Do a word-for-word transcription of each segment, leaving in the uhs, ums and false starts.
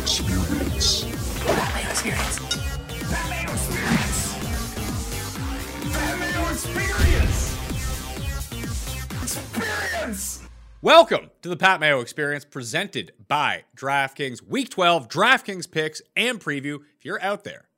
experience. Pat Mayo experience. Pat Mayo experience. Pat Mayo experience. Experience. Welcome to the Pat Mayo Experience presented by DraftKings. Week twelve DraftKings picks and preview. If you're out there,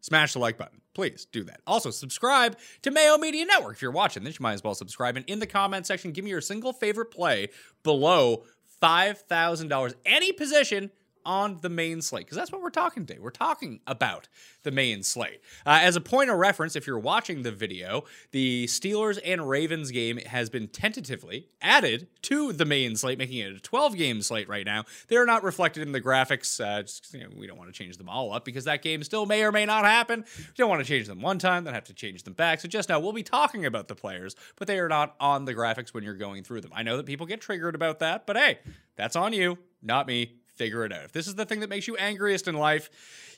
smash the like button. Please do that. Also, subscribe to Mayo Media Network. If you're watching this, you might as well subscribe. And in the comment section, give me your single favorite play below five thousand dollars. Any position on the main slate, because that's what we're talking today. We're talking about the main slate. Uh, as a point of reference, if you're watching the video, the Steelers and Ravens game has been tentatively added to the main slate, making it a twelve-game slate right now. They are not reflected in the graphics. Uh, just, you know, we don't want to change them all up because that game still may or may not happen. We don't want to change them one time, then have to change them back. So just know we'll be talking about the players, but they are not on the graphics when you're going through them. I know that people get triggered about that, but hey, that's on you, not me. Figure it out. If this is the thing that makes you angriest in life,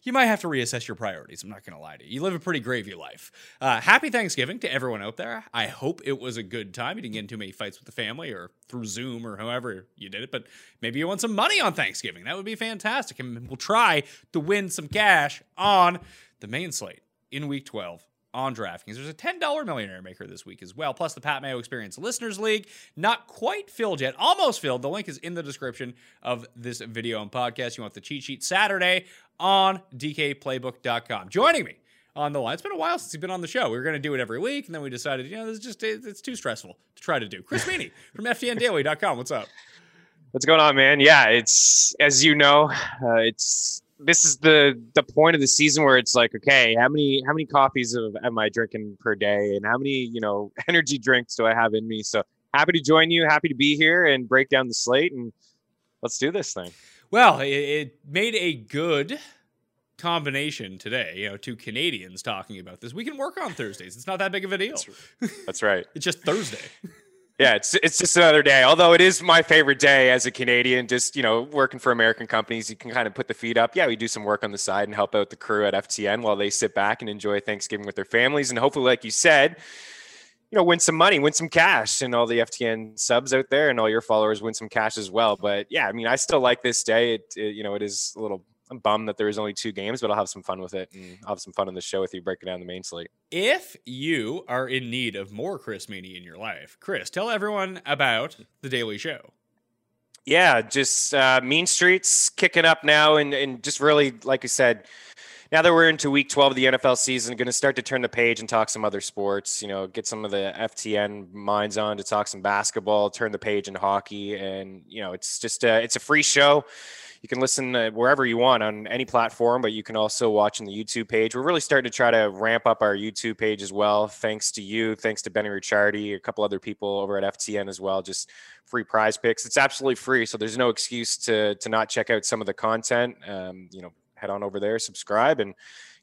you might have to reassess your priorities. I'm not going to lie to you. You live a pretty gravy life. Uh, happy Thanksgiving to everyone out there. I hope it was a good time. You didn't get into many fights with the family or through Zoom or however you did it, but maybe you won some money on Thanksgiving. That would be fantastic. And we'll try to win some cash on the main slate in week twelve. On DraftKings, there's a ten dollar Millionaire Maker this week as well, plus the Pat Mayo Experience Listeners League. Not quite filled yet. Almost filled. The link is in the description of this video and podcast. You want the cheat sheet Saturday on D K playbook dot com. Joining me on the line, it's been a while since he's been on the show. We were going to do it every week, and then we decided, you know, this is just, it's too stressful to try to do. Chris Meaney from F T N Daily dot com. What's up? What's going on, man? Yeah, it's, as you know, uh, it's... this is the the point of the season where it's like, okay, how many how many coffees of, am I drinking per day, and how many, you know, energy drinks do I have in me? So happy to join you, happy to be here and break down the slate, and let's do this thing. Well, it, it made a good combination today, you know, two Canadians talking about this. We can work on Thursdays. It's not that big of a deal. That's, that's right. It's just Thursday. Yeah, it's it's just another day, although it is my favorite day as a Canadian, just, you know, working for American companies. You can kind of put the feet up. Yeah, we do some work on the side and help out the crew at F T N while they sit back and enjoy Thanksgiving with their families. And hopefully, like you said, you know, win some money, win some cash, and all the F T N subs out there and all your followers win some cash as well. But yeah, I mean, I still like this day. It, it you know, it is a little... I'm bummed that there is only two games, but I'll have some fun with it. And I'll have some fun on the show with you breaking down the main slate. If you are in need of more Chris Meaney in your life, Chris, tell everyone about The Daily Show. Yeah, just uh, Mean Streets kicking up now. And, and just really, like I said, now that we're into week twelve of the N F L season, going to start to turn the page and talk some other sports, you know, get some of the F T N minds on to talk some basketball, turn the page in hockey. And, you know, it's just a, it's a free show. You can listen wherever you want on any platform, but you can also watch on the YouTube page. We're really starting to try to ramp up our YouTube page as well. Thanks to you. Thanks to Benny Ricciardi, a couple other people over at F T N as well. Just free prize picks. It's absolutely free. So there's no excuse to, to not check out some of the content. Um, you know, head on over there, subscribe, and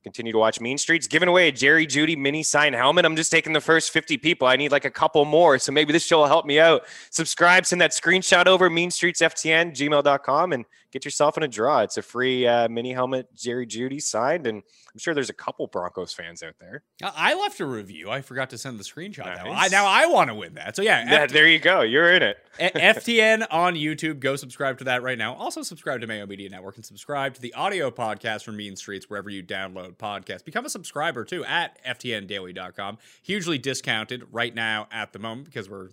continue to watch Mean Streets. Giving away a Jerry Judy mini signed helmet. I'm just taking the first fifty people. I need like a couple more, so maybe this show will help me out. Subscribe, send that screenshot over, mean streets f t n gmail dot com, and get yourself in a draw. It's a free uh, mini helmet, Jerry Judy signed, and I'm sure there's a couple Broncos fans out there. I left a review. I forgot to send the screenshot. Nice. Now I, now I want to win that. So yeah, yeah F- there you go. You're in it. F T N on YouTube. Go subscribe to that right now. Also subscribe to Mayo Media Network and subscribe to the audio podcast from Mean Streets wherever you download podcast. Become a subscriber too at F T N daily dot com. Hugely discounted right now at the moment because we're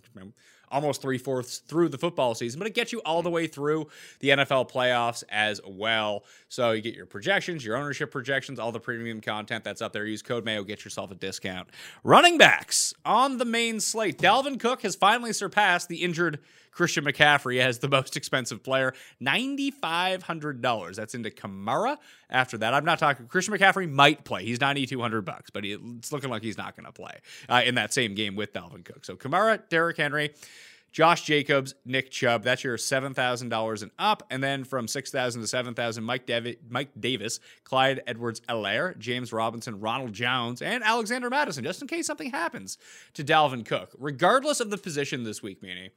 almost three-fourths through the football season, but it gets you all the way through the N F L playoffs as well. So you get your projections, your ownership projections, all the premium content that's up there. Use code Mayo, get yourself a discount. Running backs on the main slate. Dalvin Cook has finally surpassed the injured Christian McCaffrey as the most expensive player. nine thousand five hundred dollars. That's into Kamara. After that, I'm not talking... Christian McCaffrey might play. He's nine thousand two hundred bucks, but it's looking like he's not going to play uh, in that same game with Dalvin Cook. So Kamara, Derrick Henry, Josh Jacobs, Nick Chubb. That's your seven thousand dollars and up. And then from six thousand dollars to seven thousand dollars, Mike, Davi- Mike Davis, Clyde Edwards-Helaire, James Robinson, Ronald Jones, and Alexander Madison, just in case something happens to Dalvin Cook. Regardless of the position this week, meaning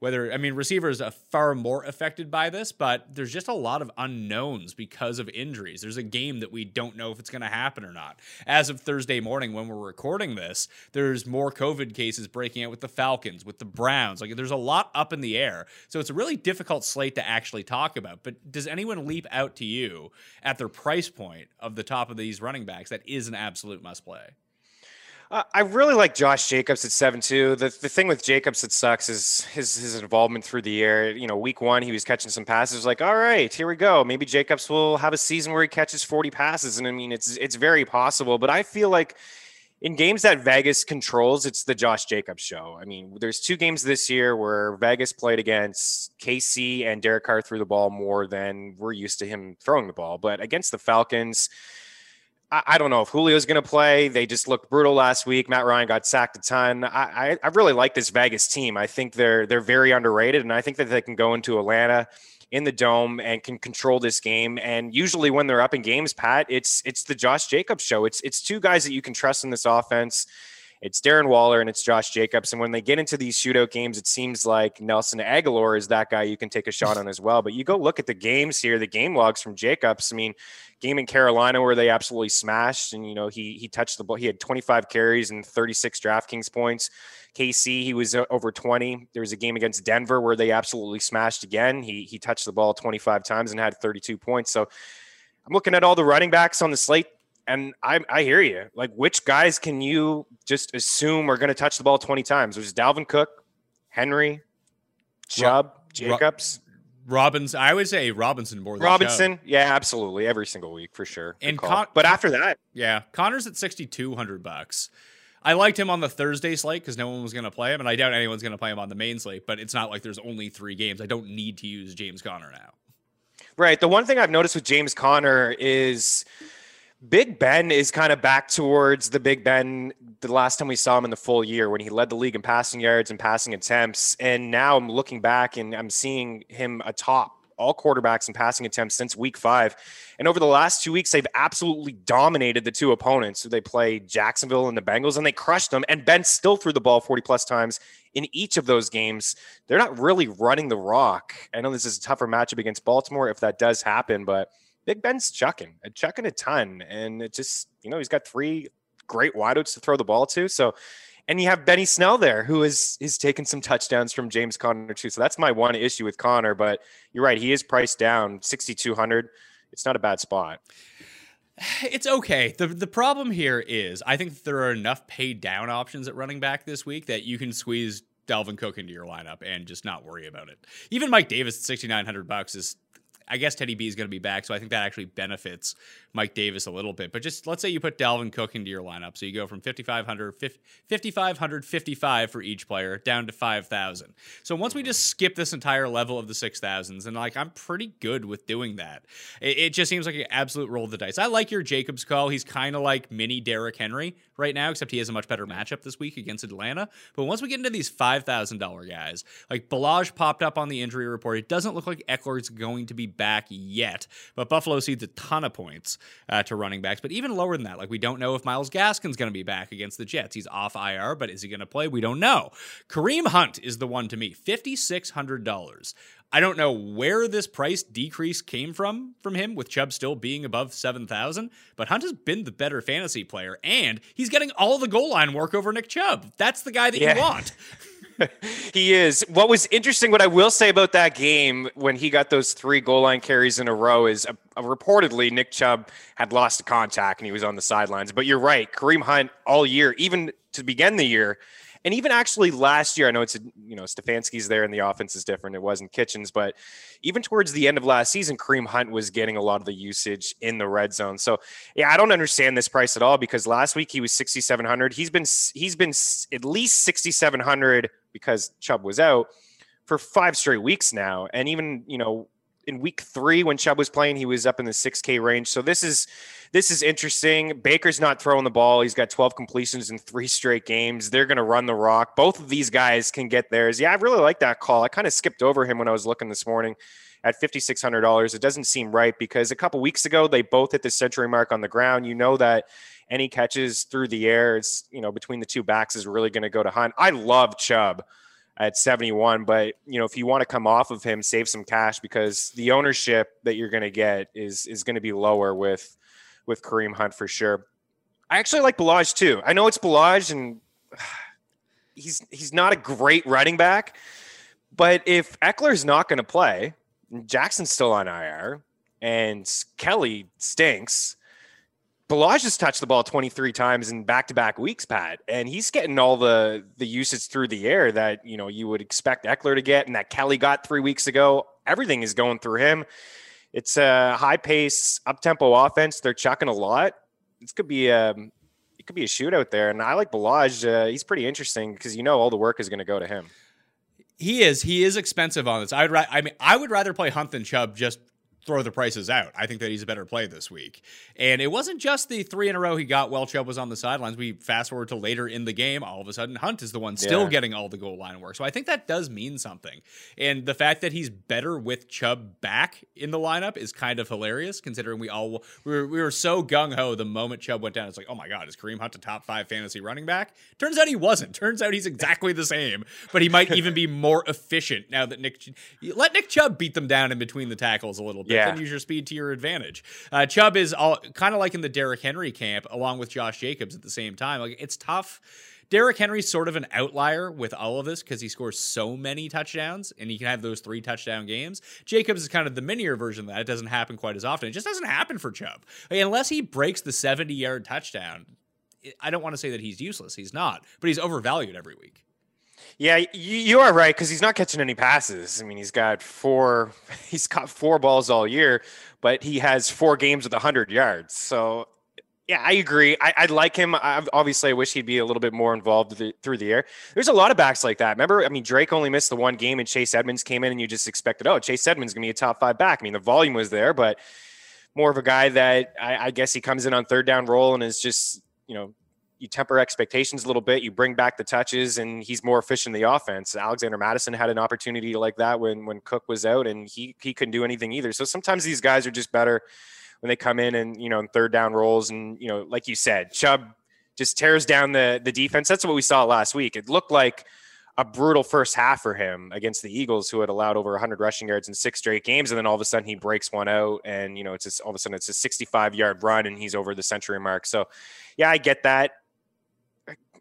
whether, I mean, receivers are far more affected by this, but there's just a lot of unknowns because of injuries. There's a game that we don't know if it's going to happen or not. As of Thursday morning when we're recording this, there's more COVID cases breaking out with the Falcons, with the Browns. Like, There's a lot up in the air. So it's a really difficult slate to actually talk about. But does anyone leap out to you at their price point of the top of these running backs that is an absolute must play? Uh, I really like Josh Jacobs at seven two. The the thing with Jacobs that sucks is his his involvement through the year. You know, week one, he was catching some passes like, all right, here we go. Maybe Jacobs will have a season where he catches forty passes. And I mean, it's it's very possible. But I feel like in games that Vegas controls, it's the Josh Jacobs show. I mean, there's two games this year where Vegas played against K C and Derek Carr threw the ball more than we're used to him throwing the ball. But against the Falcons, I don't know if Julio's going to play. They just looked brutal last week. Matt Ryan got sacked a ton. I, I, I really like this Vegas team. I think they're they're very underrated, and I think that they can go into Atlanta in the dome and can control this game. And usually when they're up in games, Pat, it's it's the Josh Jacobs show. It's it's two guys that you can trust in this offense. It's Darren Waller and it's Josh Jacobs. And when they get into these shootout games, it seems like Nelson Aguilar is that guy you can take a shot on as well. But you go look at the games here, the game logs from Jacobs. I mean, game in Carolina where they absolutely smashed, and you know he he touched the ball. He had twenty-five carries and thirty-six DraftKings points. K C, he was over twenty. There was a game against Denver where they absolutely smashed again. He he touched the ball twenty-five times and had thirty-two points. So I'm looking at all the running backs on the slate, and I I hear you. Like, which guys can you just assume are going to touch the ball twenty times? Which is Dalvin Cook, Henry, Chubb, Rob, Jacobs. Rob. Robinson, I would say Robinson more than Robinson, Chubb. Yeah, absolutely, every single week for sure. And Con- but after that, yeah, Connor's at sixty-two hundred bucks. I liked him on the Thursday slate because no one was going to play him, and I doubt anyone's going to play him on the main slate. But it's not like there's only three games. I don't need to use James Conner now. Right. The one thing I've noticed with James Conner is Big Ben is kind of back towards the Big Ben the last time we saw him in the full year when he led the league in passing yards and passing attempts. And now I'm looking back and I'm seeing him atop all quarterbacks in passing attempts since week five. And over the last two weeks, they've absolutely dominated the two opponents. So they played Jacksonville and the Bengals, and they crushed them. And Ben still threw the ball forty-plus times in each of those games. They're not really running the rock. I know this is a tougher matchup against Baltimore if that does happen, but Big Ben's chucking, chucking a ton. And it just, you know, he's got three great wideouts to throw the ball to. So, and you have Benny Snell there, who is, is taking some touchdowns from James Conner too. So that's my one issue with Conner, but you're right. He is priced down sixty-two hundred. It's not a bad spot. It's okay. The The problem here is I think there are enough paid down options at running back this week that you can squeeze Dalvin Cook into your lineup and just not worry about it. Even Mike Davis at sixty-nine hundred bucks is, I guess Teddy B is going to be back, so I think that actually benefits Mike Davis a little bit. But just let's say you put Dalvin Cook into your lineup, so you go from fifty-five hundred, fifty-five hundred, fifty-five for each player down to five thousand. So once we just skip this entire level of the six thousands, and like I'm pretty good with doing that. It, it just seems like an absolute roll of the dice. I like your Jacobs call. He's kind of like mini Derrick Henry right now, except he has a much better matchup this week against Atlanta. But once we get into these five thousand dollars guys, like Ballage popped up on the injury report. It doesn't look like Eckler's going to be back yet, but Buffalo cedes a ton of points uh, to running backs. But even lower than that, like we don't know if Myles Gaskin's going to be back against the Jets. He's off I R, but is he going to play? We don't know. Kareem Hunt is the one to me, fifty-six hundred dollars. I don't know where this price decrease came from from him, with Chubb still being above seven thousand, but Hunt has been the better fantasy player, and he's getting all the goal line work over Nick Chubb. That's the guy that yeah. you want. He is. What was interesting, what I will say about that game when he got those three goal line carries in a row is uh, uh, reportedly Nick Chubb had lost contact and he was on the sidelines. But you're right, Kareem Hunt all year, even to begin the year, and even actually last year, I know it's, you know, Stefanski's there and the offense is different. It wasn't Kitchens, but even towards the end of last season, Kareem Hunt was getting a lot of the usage in the red zone. So yeah, I don't understand this price at all because last week he was sixty-seven hundred. He's been, he's been at least sixty-seven hundred because Chubb was out for five straight weeks now. And even, you know, in week three, when Chubb was playing, he was up in the six K range. So this is this is interesting. Baker's not throwing the ball. He's got twelve completions in three straight games. They're going to run the rock. Both of these guys can get theirs. Yeah, I really like that call. I kind of skipped over him when I was looking this morning at fifty-six hundred dollars. It doesn't seem right because a couple weeks ago, they both hit the century mark on the ground. You know that any catches through the air, it's, you know, between the two backs is really going to go to Hunt. I love Chubb at seventy-one, but you know, if you want to come off of him, save some cash because the ownership that you're going to get is is going to be lower with with Kareem Hunt for sure. I actually like Ballage too. I know it's Ballage, and he's he's not a great running back, But if Eckler's not going to play, Jackson's still on I R, and Kelly stinks. Balazs has touched the ball twenty-three times in back-to-back weeks, Pat, and he's getting all the, the usage through the air that, you know, you would expect Eckler to get and that Kelly got three weeks ago. Everything is going through him. It's a high-pace, up-tempo offense. They're chucking a lot. This could be a, it could be a shootout there, and I like Balazs. Uh, he's pretty interesting because, you know, all the work is going to go to him. He is. He is expensive on this. I would. Ra- I mean, I would rather play Hunt than Chubb. Just throw the prices out. I think that he's a better play this week. And it wasn't just the three in a row he got while Chubb was on the sidelines. We fast forward to later in the game. All of a sudden, Hunt is the one still yeah. getting all the goal line work. So I think that does mean something. And the fact that he's better with Chubb back in the lineup is kind of hilarious, considering we all we were, we were so gung-ho the moment Chubb went down. It's like, oh my God, is Kareem Hunt a top five fantasy running back? Turns out he wasn't. Turns out he's exactly the same, but he might even be more efficient now that Nick... Let Nick Chubb beat them down in between the tackles a little bit. Yeah. And use your speed to your advantage. Uh, Chubb is all kind of like in the Derrick Henry camp, along with Josh Jacobs at the same time. Like, it's tough. Derrick Henry's sort of an outlier with all of this because he scores so many touchdowns and he can have those three touchdown games. Jacobs is kind of the minier version of that. It doesn't happen quite as often. It just doesn't happen for Chubb. Like, unless he breaks the seventy-yard touchdown, I don't want to say that he's useless. He's not, but he's overvalued every week. Yeah, you are right, because he's not catching any passes. I mean, he's got four, he's caught four balls all year, but he has four games with one hundred yards. So, yeah, I agree. I, I like him. I, obviously, I wish he'd be a little bit more involved the, through the air. There's a lot of backs like that. Remember, I mean, Drake only missed the one game, and Chase Edmonds came in, and you just expected, oh, Chase Edmonds going to be a top five back. I mean, the volume was there, but more of a guy that I, I guess he comes in on third down roll and is just, you know, you temper expectations a little bit, you bring back the touches, and he's more efficient in the offense. Alexander Madison had an opportunity like that when, when Cook was out, and he, he couldn't do anything either. So sometimes these guys are just better when they come in and, you know, in third down rolls. And, you know, like you said, Chubb just tears down the, the defense. That's what we saw last week. It looked like a brutal first half for him against the Eagles, who had allowed over one hundred rushing yards in six straight games. And then all of a sudden he breaks one out, and, you know, it's just, all of a sudden it's a sixty-five yard run and he's over the century mark. So yeah, I get that.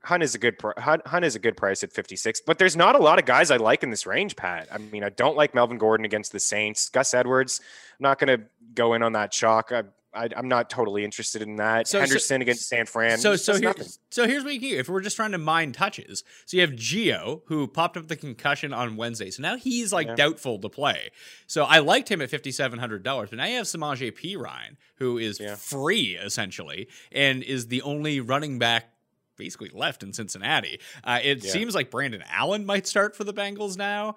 Hunt is a good pr- Hunt, Hunt is a good price at fifty-six, but there's not a lot of guys I like in this range, Pat. I mean, I don't like Melvin Gordon against the Saints. Gus Edwards, I'm not going to go in on that chalk. I, I, I'm not totally interested in that. So, Henderson so, against San Fran. So so here's, so here's what you can do if we're just trying to mine touches. So you have Gio, who popped up the concussion on Wednesday. So now he's like yeah. doubtful to play. So I liked him at fifty-seven hundred dollars, but now you have Samaje Perine, who is yeah. free essentially, and is the only running back basically left in Cincinnati. Uh, it yeah. seems like Brandon Allen might start for the Bengals now.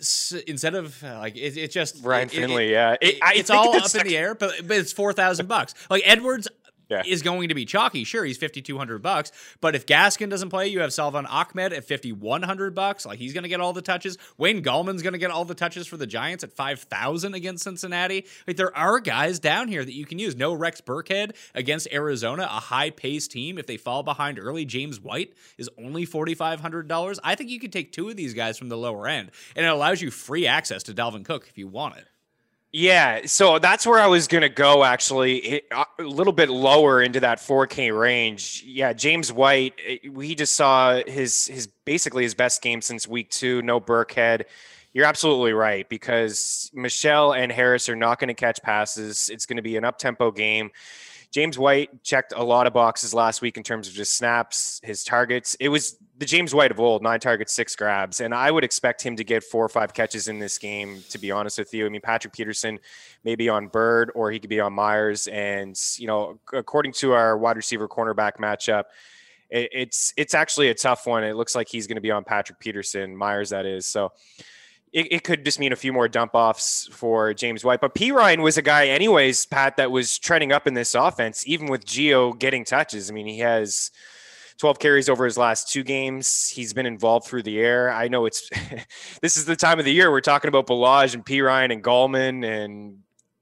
S- instead of uh, like, it's it just Ryan it, Finley. It, it, yeah. It, I it's all up in the air, but, but it's four thousand bucks. Like Edwards yeah. is going to be chalky. Sure. He's fifty-two hundred bucks, but if Gaskin doesn't play, you have Salvan Ahmed at fifty-one hundred bucks. Like he's going to get all the touches. Wayne Gallman's going to get all the touches for the Giants at five thousand against Cincinnati. Like there are guys down here that you can use. No Rex Burkhead against Arizona, a high paced team. If they fall behind early, James White is only forty-five hundred dollars. I think you could take two of these guys from the lower end, and it allows you free access to Dalvin Cook if you want it. Yeah, so that's where I was going to go, actually, it, a little bit lower into that four K range. Yeah, James White, we just saw his his basically his best game since week two, no Burkhead. You're absolutely right, because Michelle and Harris are not going to catch passes. It's going to be an up-tempo game. James White checked a lot of boxes last week in terms of just snaps, his targets. It was the James White of old, nine targets, six grabs. And I would expect him to get four or five catches in this game, to be honest with you. I mean, Patrick Peterson may be on Byrd, or he could be on Myers. And, you know, according to our wide receiver cornerback matchup, it, it's it's actually a tough one. It looks like he's going to be on Patrick Peterson, Myers, that is. So It, it could just mean a few more dump-offs for James White. But Perine was a guy anyways, Pat, that was trending up in this offense, even with Gio getting touches. I mean, he has twelve carries over his last two games. He's been involved through the air. I know it's – this is the time of the year we're talking about Balazs and Perine and Gallman and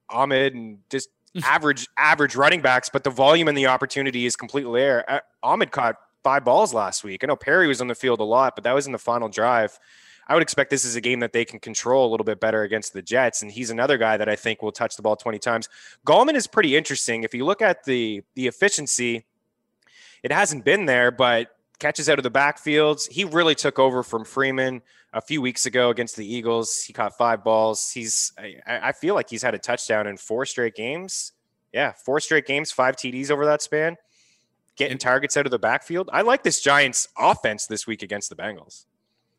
Ahmed and just average average running backs, but the volume and the opportunity is completely there. Ahmed caught five balls last week. I know Perry was on the field a lot, but that was in the final drive. I would expect this is a game that they can control a little bit better against the Jets, and he's another guy that I think will touch the ball twenty times. Gallman is pretty interesting. If you look at the the efficiency, it hasn't been there, but catches out of the backfields. He really took over from Freeman. a few weeks ago against the Eagles. He caught five balls. He's, I, I feel like he's had a touchdown in four straight games. Yeah, four straight games, five T Ds over that span. Getting targets out of the backfield. I like this Giants offense this week against the Bengals.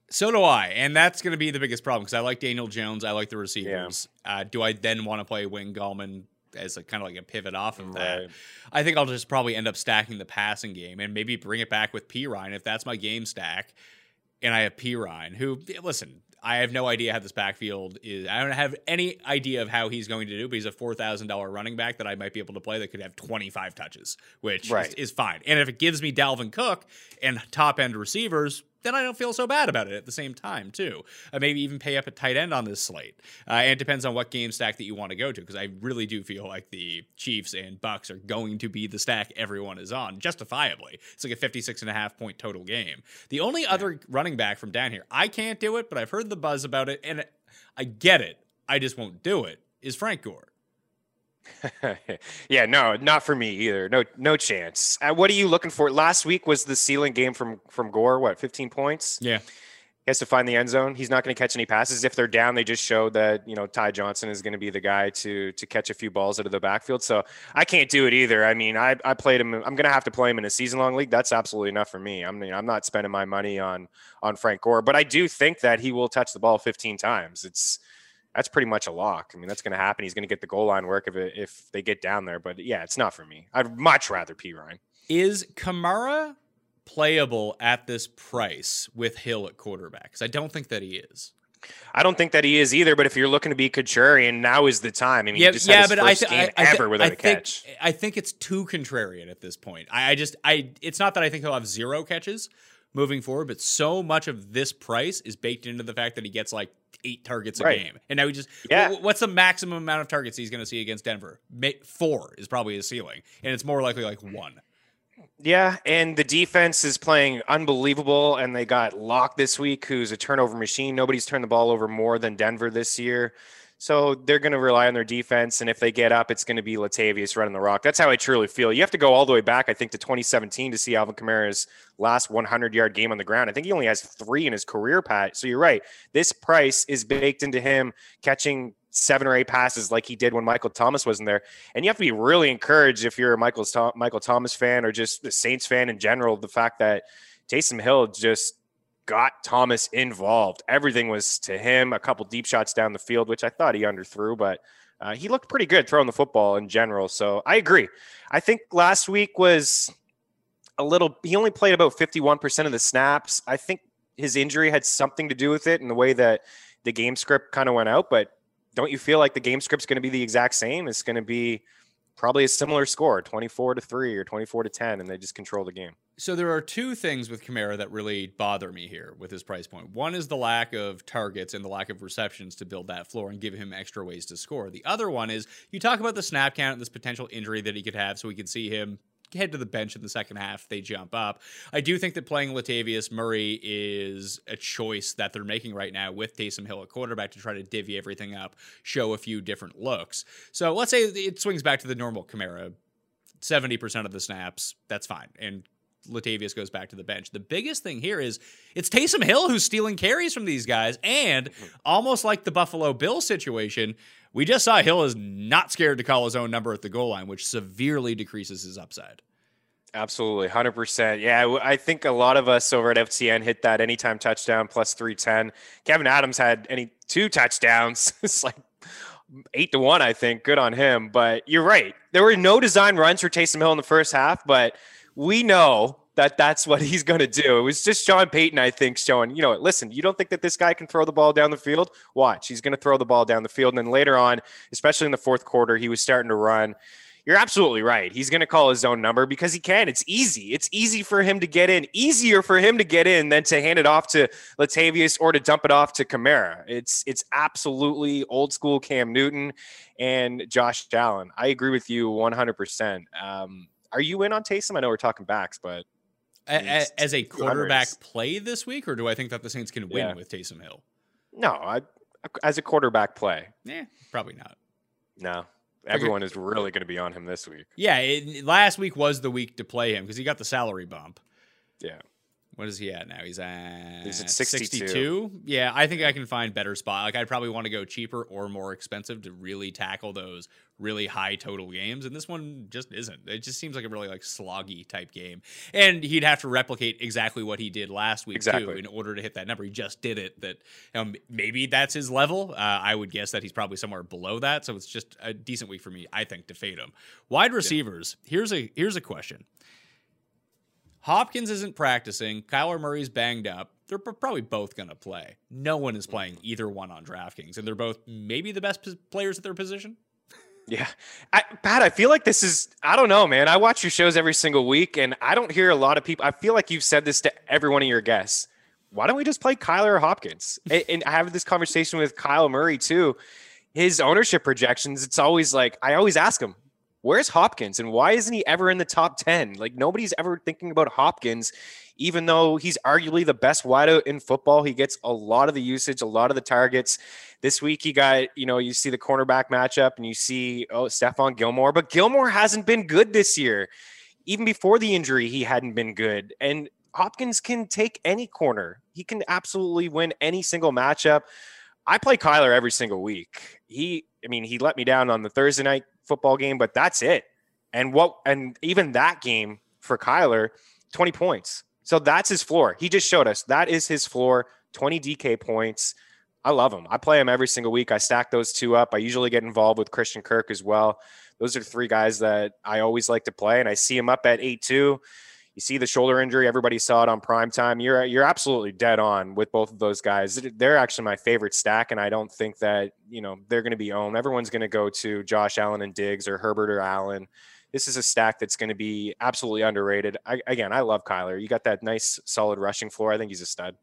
So do I, and that's going to be the biggest problem because I like Daniel Jones. I like the receivers. Yeah. Uh, do I then want to play Wayne Gallman as a kind of like a pivot off of right. that? I think I'll just probably end up stacking the passing game and maybe bring it back with P. Ryan if that's my game stack. And I have P. Ryan, who, listen, I have no idea how this backfield is. I don't have any idea of how he's going to do, but he's a four thousand dollars running back that I might be able to play that could have twenty-five touches, which right. is, is fine. And if it gives me Dalvin Cook and top-end receivers, then I don't feel so bad about it at the same time, too. Uh, maybe even pay up a tight end on this slate. Uh, and it depends on what game stack that you want to go to, because I really do feel like the Chiefs and Bucks are going to be the stack everyone is on, justifiably. It's like a fifty-six and a half point total game. The only yeah. other running back from down here, I can't do it, but I've heard the buzz about it, and I get it. I just won't do it, is Frank Gore. yeah, no, not for me either. No, no chance. Uh, what are you looking for? Last week was the ceiling game from, from Gore, what, fifteen points? Yeah. He has to find the end zone. He's not going to catch any passes. If they're down, they just showed that, you know, Ty Johnson is going to be the guy to to catch a few balls out of the backfield. So I can't do it either. I mean, I, I played him. I'm going to have to play him in a season-long league. That's absolutely enough for me. I mean, I'm not spending my money on on Frank Gore, but I do think that he will touch the ball fifteen times. It's That's pretty much a lock. I mean, that's going to happen. He's going to get the goal line work if it, if they get down there. But, yeah, it's not for me. I'd much rather P. Ryan. Is Kamara playable at this price with Hill at quarterback? Because I don't think that he is. I don't think that he is either. But if you're looking to be contrarian, now is the time. I mean, yeah, he just yeah, had his but first I th- game I th- ever without I think, a catch. I think it's too contrarian at this point. I, I just I it's not that I think he'll have zero catches moving forward, but so much of this price is baked into the fact that he gets like eight targets a right. game. And now he just, yeah. what's the maximum amount of targets he's going to see against Denver? Four is probably his ceiling. And it's more likely like one. Yeah. And the defense is playing unbelievable. And they got Locke this week, who's a turnover machine. Nobody's turned the ball over more than Denver this year. So they're going to rely on their defense, and if they get up, it's going to be Latavius running the rock. That's how I truly feel. You have to go all the way back, I think, to twenty seventeen to see Alvin Kamara's last one hundred-yard game on the ground. I think he only has three in his career, Pat. So you're right. This price is baked into him catching seven or eight passes like he did when Michael Thomas wasn't there. And you have to be really encouraged if you're a Michael, Th- Michael Thomas fan or just the Saints fan in general, the fact that Taysom Hill just – got Thomas involved. Everything was to him, a couple deep shots down the field, which I thought he underthrew, but uh, he looked pretty good throwing the football in general. So I agree. I think last week was a little, he only played about fifty-one percent of the snaps. I think his injury had something to do with it and the way that the game script kind of went out, but don't you feel like the game script's going to be the exact same? It's going to be probably a similar score, twenty-four to three or twenty-four to ten, and they just control the game. So there are two things with Kamara that really bother me here with his price point. One is the lack of targets and the lack of receptions to build that floor and give him extra ways to score. The other one is you talk about the snap count and this potential injury that he could have, so we could see him head to the bench in the second half. They jump up. I do think that playing Latavius Murray is a choice that they're making right now with Taysom Hill at quarterback to try to divvy everything up, show a few different looks. So let's say it swings back to the normal Kamara, seventy percent of the snaps. That's fine. And Latavius goes back to the bench. The biggest thing here is it's Taysom Hill who's stealing carries from these guys. And almost like the Buffalo Bills situation, we just saw Hill is not scared to call his own number at the goal line, which severely decreases his upside. Absolutely. one hundred percent. Yeah, I think a lot of us over at F T N hit that anytime touchdown plus three ten. Kevin Adams had any two touchdowns. It's like eight to one, I think. Good on him. But you're right. There were no design runs for Taysom Hill in the first half, but we know that that's what he's going to do. It was just Sean Payton, I think, showing, you know, listen, you don't think that this guy can throw the ball down the field? Watch, he's going to throw the ball down the field. And then later on, especially in the fourth quarter, he was starting to run. You're absolutely right. He's going to call his own number because he can. It's easy. It's easy for him to get in, easier for him to get in than to hand it off to Latavius or to dump it off to Kamara. It's it's absolutely old school Cam Newton and Josh Allen. I agree with you one hundred percent. Um, Are you in on Taysom? I know we're talking backs, but as, as a quarterback play this week, or do I think that the Saints can win yeah. with Taysom Hill? No, I, as a quarterback play. Yeah, probably not. No, everyone is really going to be on him this week. Yeah, it, last week was the week to play him because he got the salary bump. Yeah. What is he at now? He's at He's at sixty-two. sixty-two. Yeah, I think I can find better spot. Like, I'd probably want to go cheaper or more expensive to really tackle those really high total games. And this one just isn't. It just seems like a really like sloggy type game. And he'd have to replicate exactly what he did last week exactly. too in order to hit that number. He just did it. That um, maybe that's his level. Uh, I would guess that he's probably somewhere below that. So it's just a decent week for me, I think, to fade him. Wide receivers. Yeah. Here's a here's a question. Hopkins isn't practicing. Kyler Murray's banged up. They're probably both going to play. No one is playing either one on DraftKings, and they're both maybe the best players at their position. Yeah. I, Pat, I feel like this is, I don't know, man. I watch your shows every single week, and I don't hear a lot of people. I feel like you've said this to every one of your guests. Why don't we just play Kyler or Hopkins? and, and I have this conversation with Kyle Murray, too. His ownership projections, it's always like, I always ask him, where's Hopkins and why isn't he ever in the top ten? Like, nobody's ever thinking about Hopkins, even though he's arguably the best wideout in football. He gets a lot of the usage, a lot of the targets. This week he got, you know, you see the cornerback matchup and you see, oh, Stephon Gilmore, but Gilmore hasn't been good this year. Even before the injury, he hadn't been good. And Hopkins can take any corner. He can absolutely win any single matchup. I play Kyler every single week. He, I mean, he let me down on the Thursday night football game, but that's it. And what, and even that game for Kyler, twenty points. So that's his floor. He just showed us that is his floor, twenty D K points. I love him. I play him every single week. I stack those two up. I usually get involved with Christian Kirk as well. Those are three guys that I always like to play, and I see him up at eight two. You see the shoulder injury. Everybody saw it on primetime. You're, you're absolutely dead on with both of those guys. They're actually my favorite stack, and I don't think that, you know, they're going to be owned. Everyone's going to go to Josh Allen and Diggs or Herbert or Allen. This is a stack that's going to be absolutely underrated. I, again, I love Kyler. You got that nice, solid rushing floor. I think he's a stud.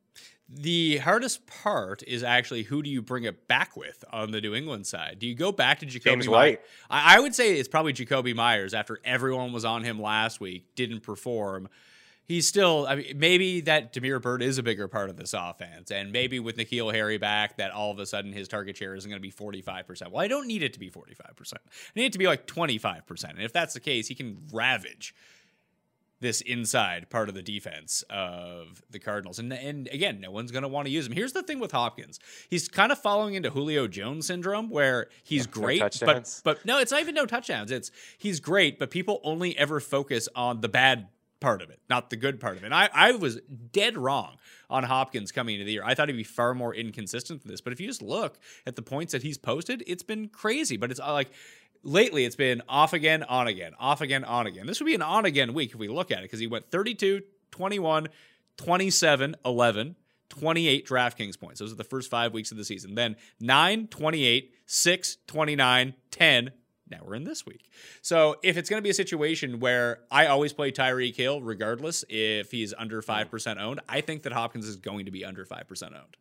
The hardest part is actually who do you bring it back with on the New England side? Do you go back to Jakobi James White? I, I would say it's probably Jakobi Meyers after everyone was on him last week, didn't perform. He's still, I mean, maybe that Damiere Byrd is a bigger part of this offense. And maybe with N'Keal Harry back, that all of a sudden his target share isn't going to be forty-five percent. Well, I don't need it to be forty-five percent. I need it to be like twenty-five percent. And if that's the case, he can ravage this inside part of the defense of the Cardinals. And, and again, no one's going to want to use him. Here's the thing with Hopkins. He's kind of following into Julio Jones syndrome where he's yeah, great, no but, but no, it's not even no touchdowns. It's he's great, but people only ever focus on the bad part of it, not the good part of it. And I, I was dead wrong on Hopkins coming into the year. I thought he'd be far more inconsistent than this, but if you just look at the points that he's posted, it's been crazy, but it's like, lately, it's been off again, on again, off again, on again. This would be an on again week if we look at it because he went thirty-two, twenty-one, twenty-seven, eleven, twenty-eight DraftKings points. Those are the first five weeks of the season. Then nine, twenty-eight, six, twenty-nine, ten. Now we're in this week. So if it's going to be a situation where I always play Tyreek Hill, regardless if he's under five percent owned, I think that Hopkins is going to be under five percent owned.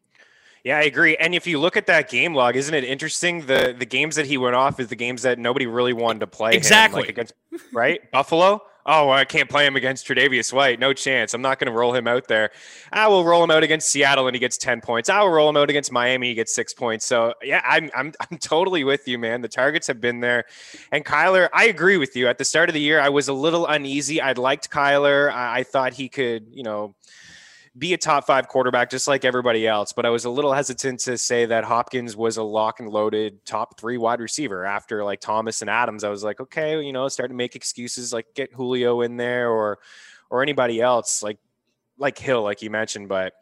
Yeah, I agree. And if you look at that game log, isn't it interesting? The the games that he went off is the games that nobody really wanted to play. Exactly. Him, like against, right? Buffalo? Oh, I can't play him against Tre'Davious White. No chance. I'm not going to roll him out there. I will roll him out against Seattle and he gets ten points. I will roll him out against Miami. He gets six points. So yeah, I'm I'm I'm totally with you, man. The targets have been there. And Kyler, I agree with you. At the start of the year, I was a little uneasy. I liked Kyler. I, I thought he could, you know, be a top five quarterback just like everybody else. But I was a little hesitant to say that Hopkins was a lock and loaded top three wide receiver after like Thomas and Adams. I was like, okay, you know, starting to make excuses like get Julio in there or, or anybody else like, like Hill, like you mentioned, but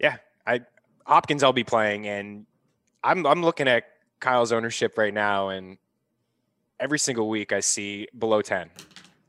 yeah, I Hopkins, I'll be playing and I'm, I'm looking at Kyle's ownership right now. And every single week I see below ten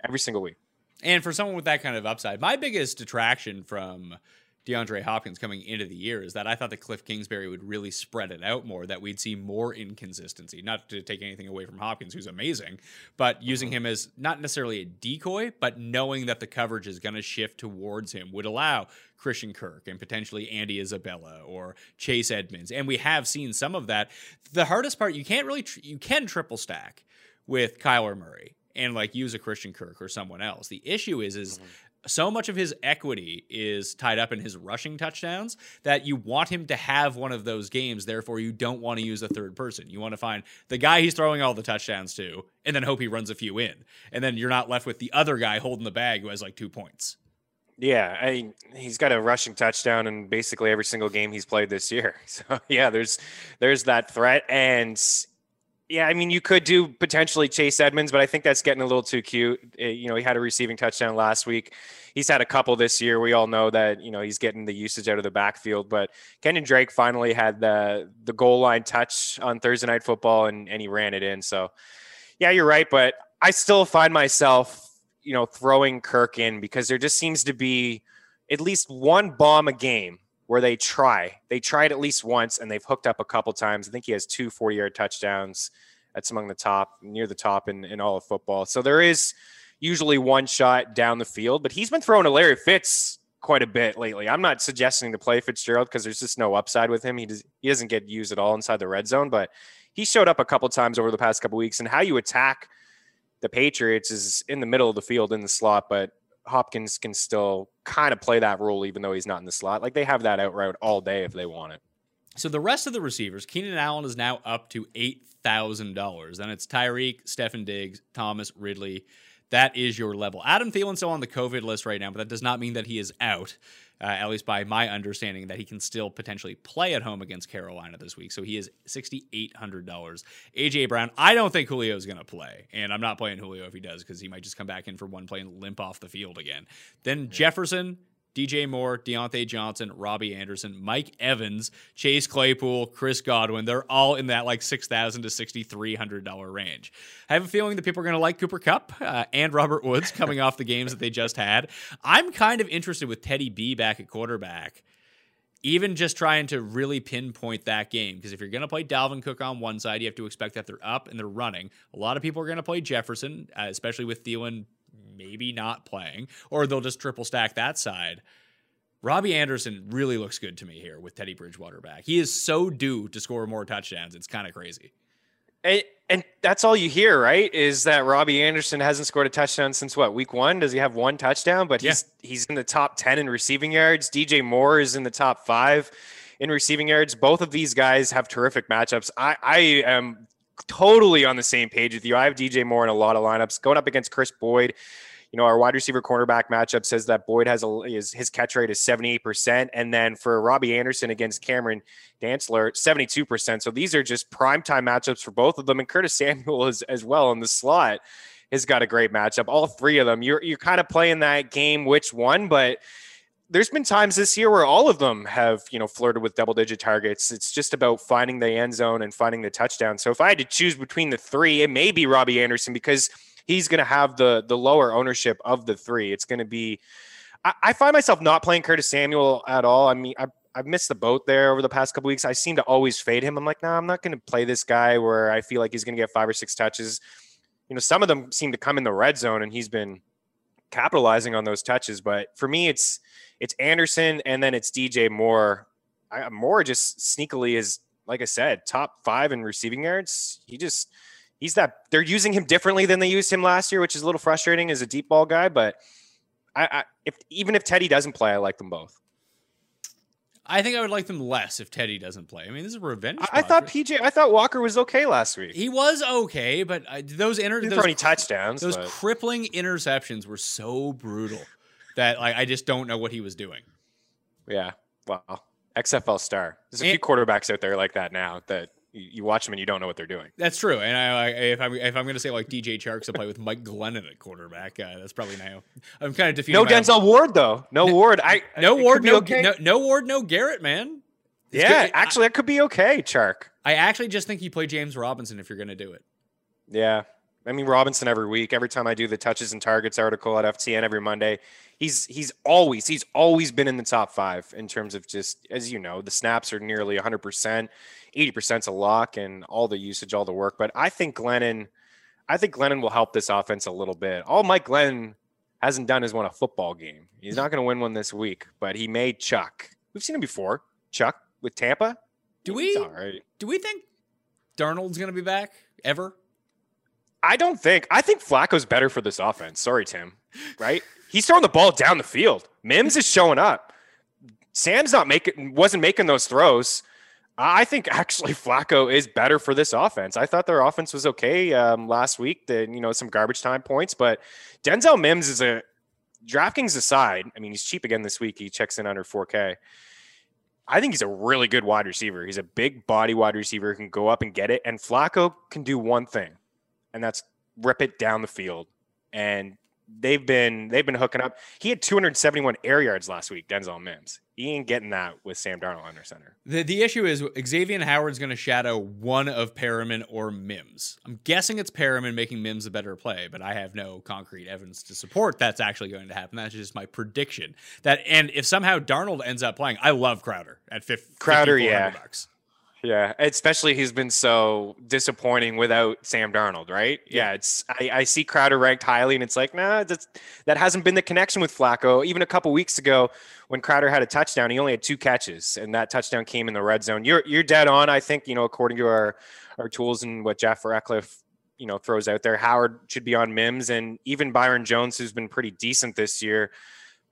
every single week. And for someone with that kind of upside, my biggest detraction from DeAndre Hopkins coming into the year is that I thought that Cliff Kingsbury would really spread it out more, that we'd see more inconsistency, not to take anything away from Hopkins, who's amazing, but using him as not necessarily a decoy, but knowing that the coverage is going to shift towards him would allow Christian Kirk and potentially Andy Isabella or Chase Edmonds. And we have seen some of that. The hardest part, you can't really, tr- you can triple stack with Kyler Murray and like use a Christian Kirk or someone else. The issue is, is mm-hmm. so much of his equity is tied up in his rushing touchdowns that you want him to have one of those games. Therefore, you don't want to use a third person. You want to find the guy he's throwing all the touchdowns to and then hope he runs a few in. And then you're not left with the other guy holding the bag who has like two points. Yeah, I mean, he's got a rushing touchdown in basically every single game he's played this year. So, yeah, there's there's that threat. And, yeah, I mean, you could do potentially Chase Edmonds, but I think that's getting a little too cute. It, you know, he had a receiving touchdown last week. He's had a couple this year. We all know that, you know, he's getting the usage out of the backfield. But Kenyon Drake finally had the, the goal line touch on Thursday Night Football, and, and he ran it in. So, yeah, you're right, but I still find myself – you know, throwing Kirk in, because there just seems to be at least one bomb a game where they try. They tried at least once, and they've hooked up a couple times. I think he has two forty-yard touchdowns. That's among the top, near the top in, in all of football. So there is usually one shot down the field, but he's been throwing to Larry Fitz quite a bit lately. I'm not suggesting to play Fitzgerald because there's just no upside with him. He, does, he doesn't get used at all inside the red zone, but he showed up a couple times over the past couple weeks. And how you attack the Patriots is in the middle of the field in the slot, but Hopkins can still kind of play that role even though he's not in the slot. Like, they have that out route all day if they want it. So the rest of the receivers, Keenan Allen is now up to eight thousand dollars. Then it's Tyreek, Stefon Diggs, Thomas, Ridley. That is your level. Adam Thielen's still on the COVID list right now, but that does not mean that he is out, uh, at least by my understanding, that he can still potentially play at home against Carolina this week. So he is six thousand eight hundred dollars. A J. Brown, I don't think Julio is going to play, and I'm not playing Julio if he does because he might just come back in for one play and limp off the field again. Then yeah. Jefferson, D J. Moore, Deontay Johnson, Robbie Anderson, Mike Evans, Chase Claypool, Chris Godwin. They're all in that like six thousand to six thousand three hundred dollars range. I have a feeling that people are going to like Cooper Kupp uh, and Robert Woods coming off the games that they just had. I'm kind of interested with Teddy B back at quarterback, even just trying to really pinpoint that game. Because if you're going to play Dalvin Cook on one side, you have to expect that they're up and they're running. A lot of people are going to play Jefferson, uh, especially with Thielen maybe not playing, or they'll just triple stack that side. Robbie Anderson really looks good to me here with Teddy Bridgewater back. He is so due to score more touchdowns. It's kind of crazy. And, and that's all you hear, right? Is that Robbie Anderson hasn't scored a touchdown since what, week one? Does he have one touchdown? But he's, yeah. he's in the top ten in receiving yards. D J Moore is in the top five in receiving yards. Both of these guys have terrific matchups. I, I am totally on the same page with you. I have D J Moore in a lot of lineups going up against Chris Boyd. You know, our wide receiver cornerback matchup says that Boyd has a his, his catch rate is seventy-eight percent. And then for Robbie Anderson against Cameron Dantzler, seventy-two percent. So these are just primetime matchups for both of them. And Curtis Samuel is as well in the slot has got a great matchup. All three of them. You're, you're kind of playing that game, which one, but there's been times this year where all of them have, you know, flirted with double digit targets. It's just about finding the end zone and finding the touchdown. So if I had to choose between the three, it may be Robbie Anderson because he's going to have the the lower ownership of the three. It's going to be, I, I find myself not playing Curtis Samuel at all. I mean, I, I've missed the boat there over the past couple of weeks. I seem to always fade him. I'm like, no, nah, I'm not going to play this guy where I feel like he's going to get five or six touches. You know, some of them seem to come in the red zone and he's been capitalizing on those touches. But for me, it's, it's Anderson, and then it's D J Moore. I, Moore just sneakily is, like I said, top five in receiving yards. He just, he's that, they're using him differently than they used him last year, which is a little frustrating as a deep ball guy. But I, I if even if Teddy doesn't play, I like them both. I think I would like them less if Teddy doesn't play. I mean, this is a revenge. I, I thought P J, I thought Walker was okay last week. He was okay, but I, those inter, those, any touchdowns, those but. crippling interceptions were so brutal. That like I just don't know what he was doing. Yeah, wow, X F L star. There's a and, few quarterbacks out there like that now that you, you watch them and you don't know what they're doing. That's true. And I, I if I'm if I'm gonna say like D J Chark's to play with Mike Glennon at quarterback, uh, that's probably now. I'm kind of defeated. No Denzel own. Ward though. No, no Ward. I no Ward. No, okay. no no Ward. No Garrett. Man. It's yeah, good. Actually, I, that could be okay, Chark. I actually just think you play James Robinson if you're gonna do it. Yeah. I mean, Robinson every week, every time I do the touches and targets article at F T N every Monday, he's he's always he's always been in the top five in terms of just, as you know, the snaps are nearly one hundred percent, eighty percent's a lock, and all the usage, all the work. But I think Glennon, I think Glennon will help this offense a little bit. All Mike Glennon hasn't done is won a football game. He's not going to win one this week, but he may chuck. We've seen him before, chuck with Tampa. Do we? He's all right. Do we think Darnold's going to be back ever? I don't think. I think Flacco's better for this offense. Sorry, Tim. Right? He's throwing the ball down the field. Mims is showing up. Sam's not making, wasn't making those throws. I think actually Flacco is better for this offense. I thought their offense was okay um, last week. The, you know, some garbage time points, but Denzel Mims is a DraftKings aside, I mean, he's cheap again this week. He checks in under four K. I think he's a really good wide receiver. He's a big body wide receiver who can go up and get it. And Flacco can do one thing, and that's rip it down the field. And they've been they've been hooking up. He had two hundred seventy-one air yards last week, Denzel Mims. He ain't getting that with Sam Darnold under center. The the issue is Xavier Howard's going to shadow one of Perriman or Mims. I'm guessing it's Perriman, making Mims a better play, but I have no concrete evidence to support that's actually going to happen. That's just my prediction. That and if somehow Darnold ends up playing, I love Crowder at fifty Crowder, yeah. Bucks. Yeah, especially he's been so disappointing without Sam Darnold, right? Yeah, it's I, I see Crowder ranked highly, and it's like, nah, that's, that hasn't been the connection with Flacco. Even a couple weeks ago when Crowder had a touchdown, he only had two catches, and that touchdown came in the red zone. You're you're dead on, I think, you know, according to our, our tools and what Jeff Ratcliffe, you know, throws out there. Howard should be on Mims, and even Byron Jones, who's been pretty decent this year,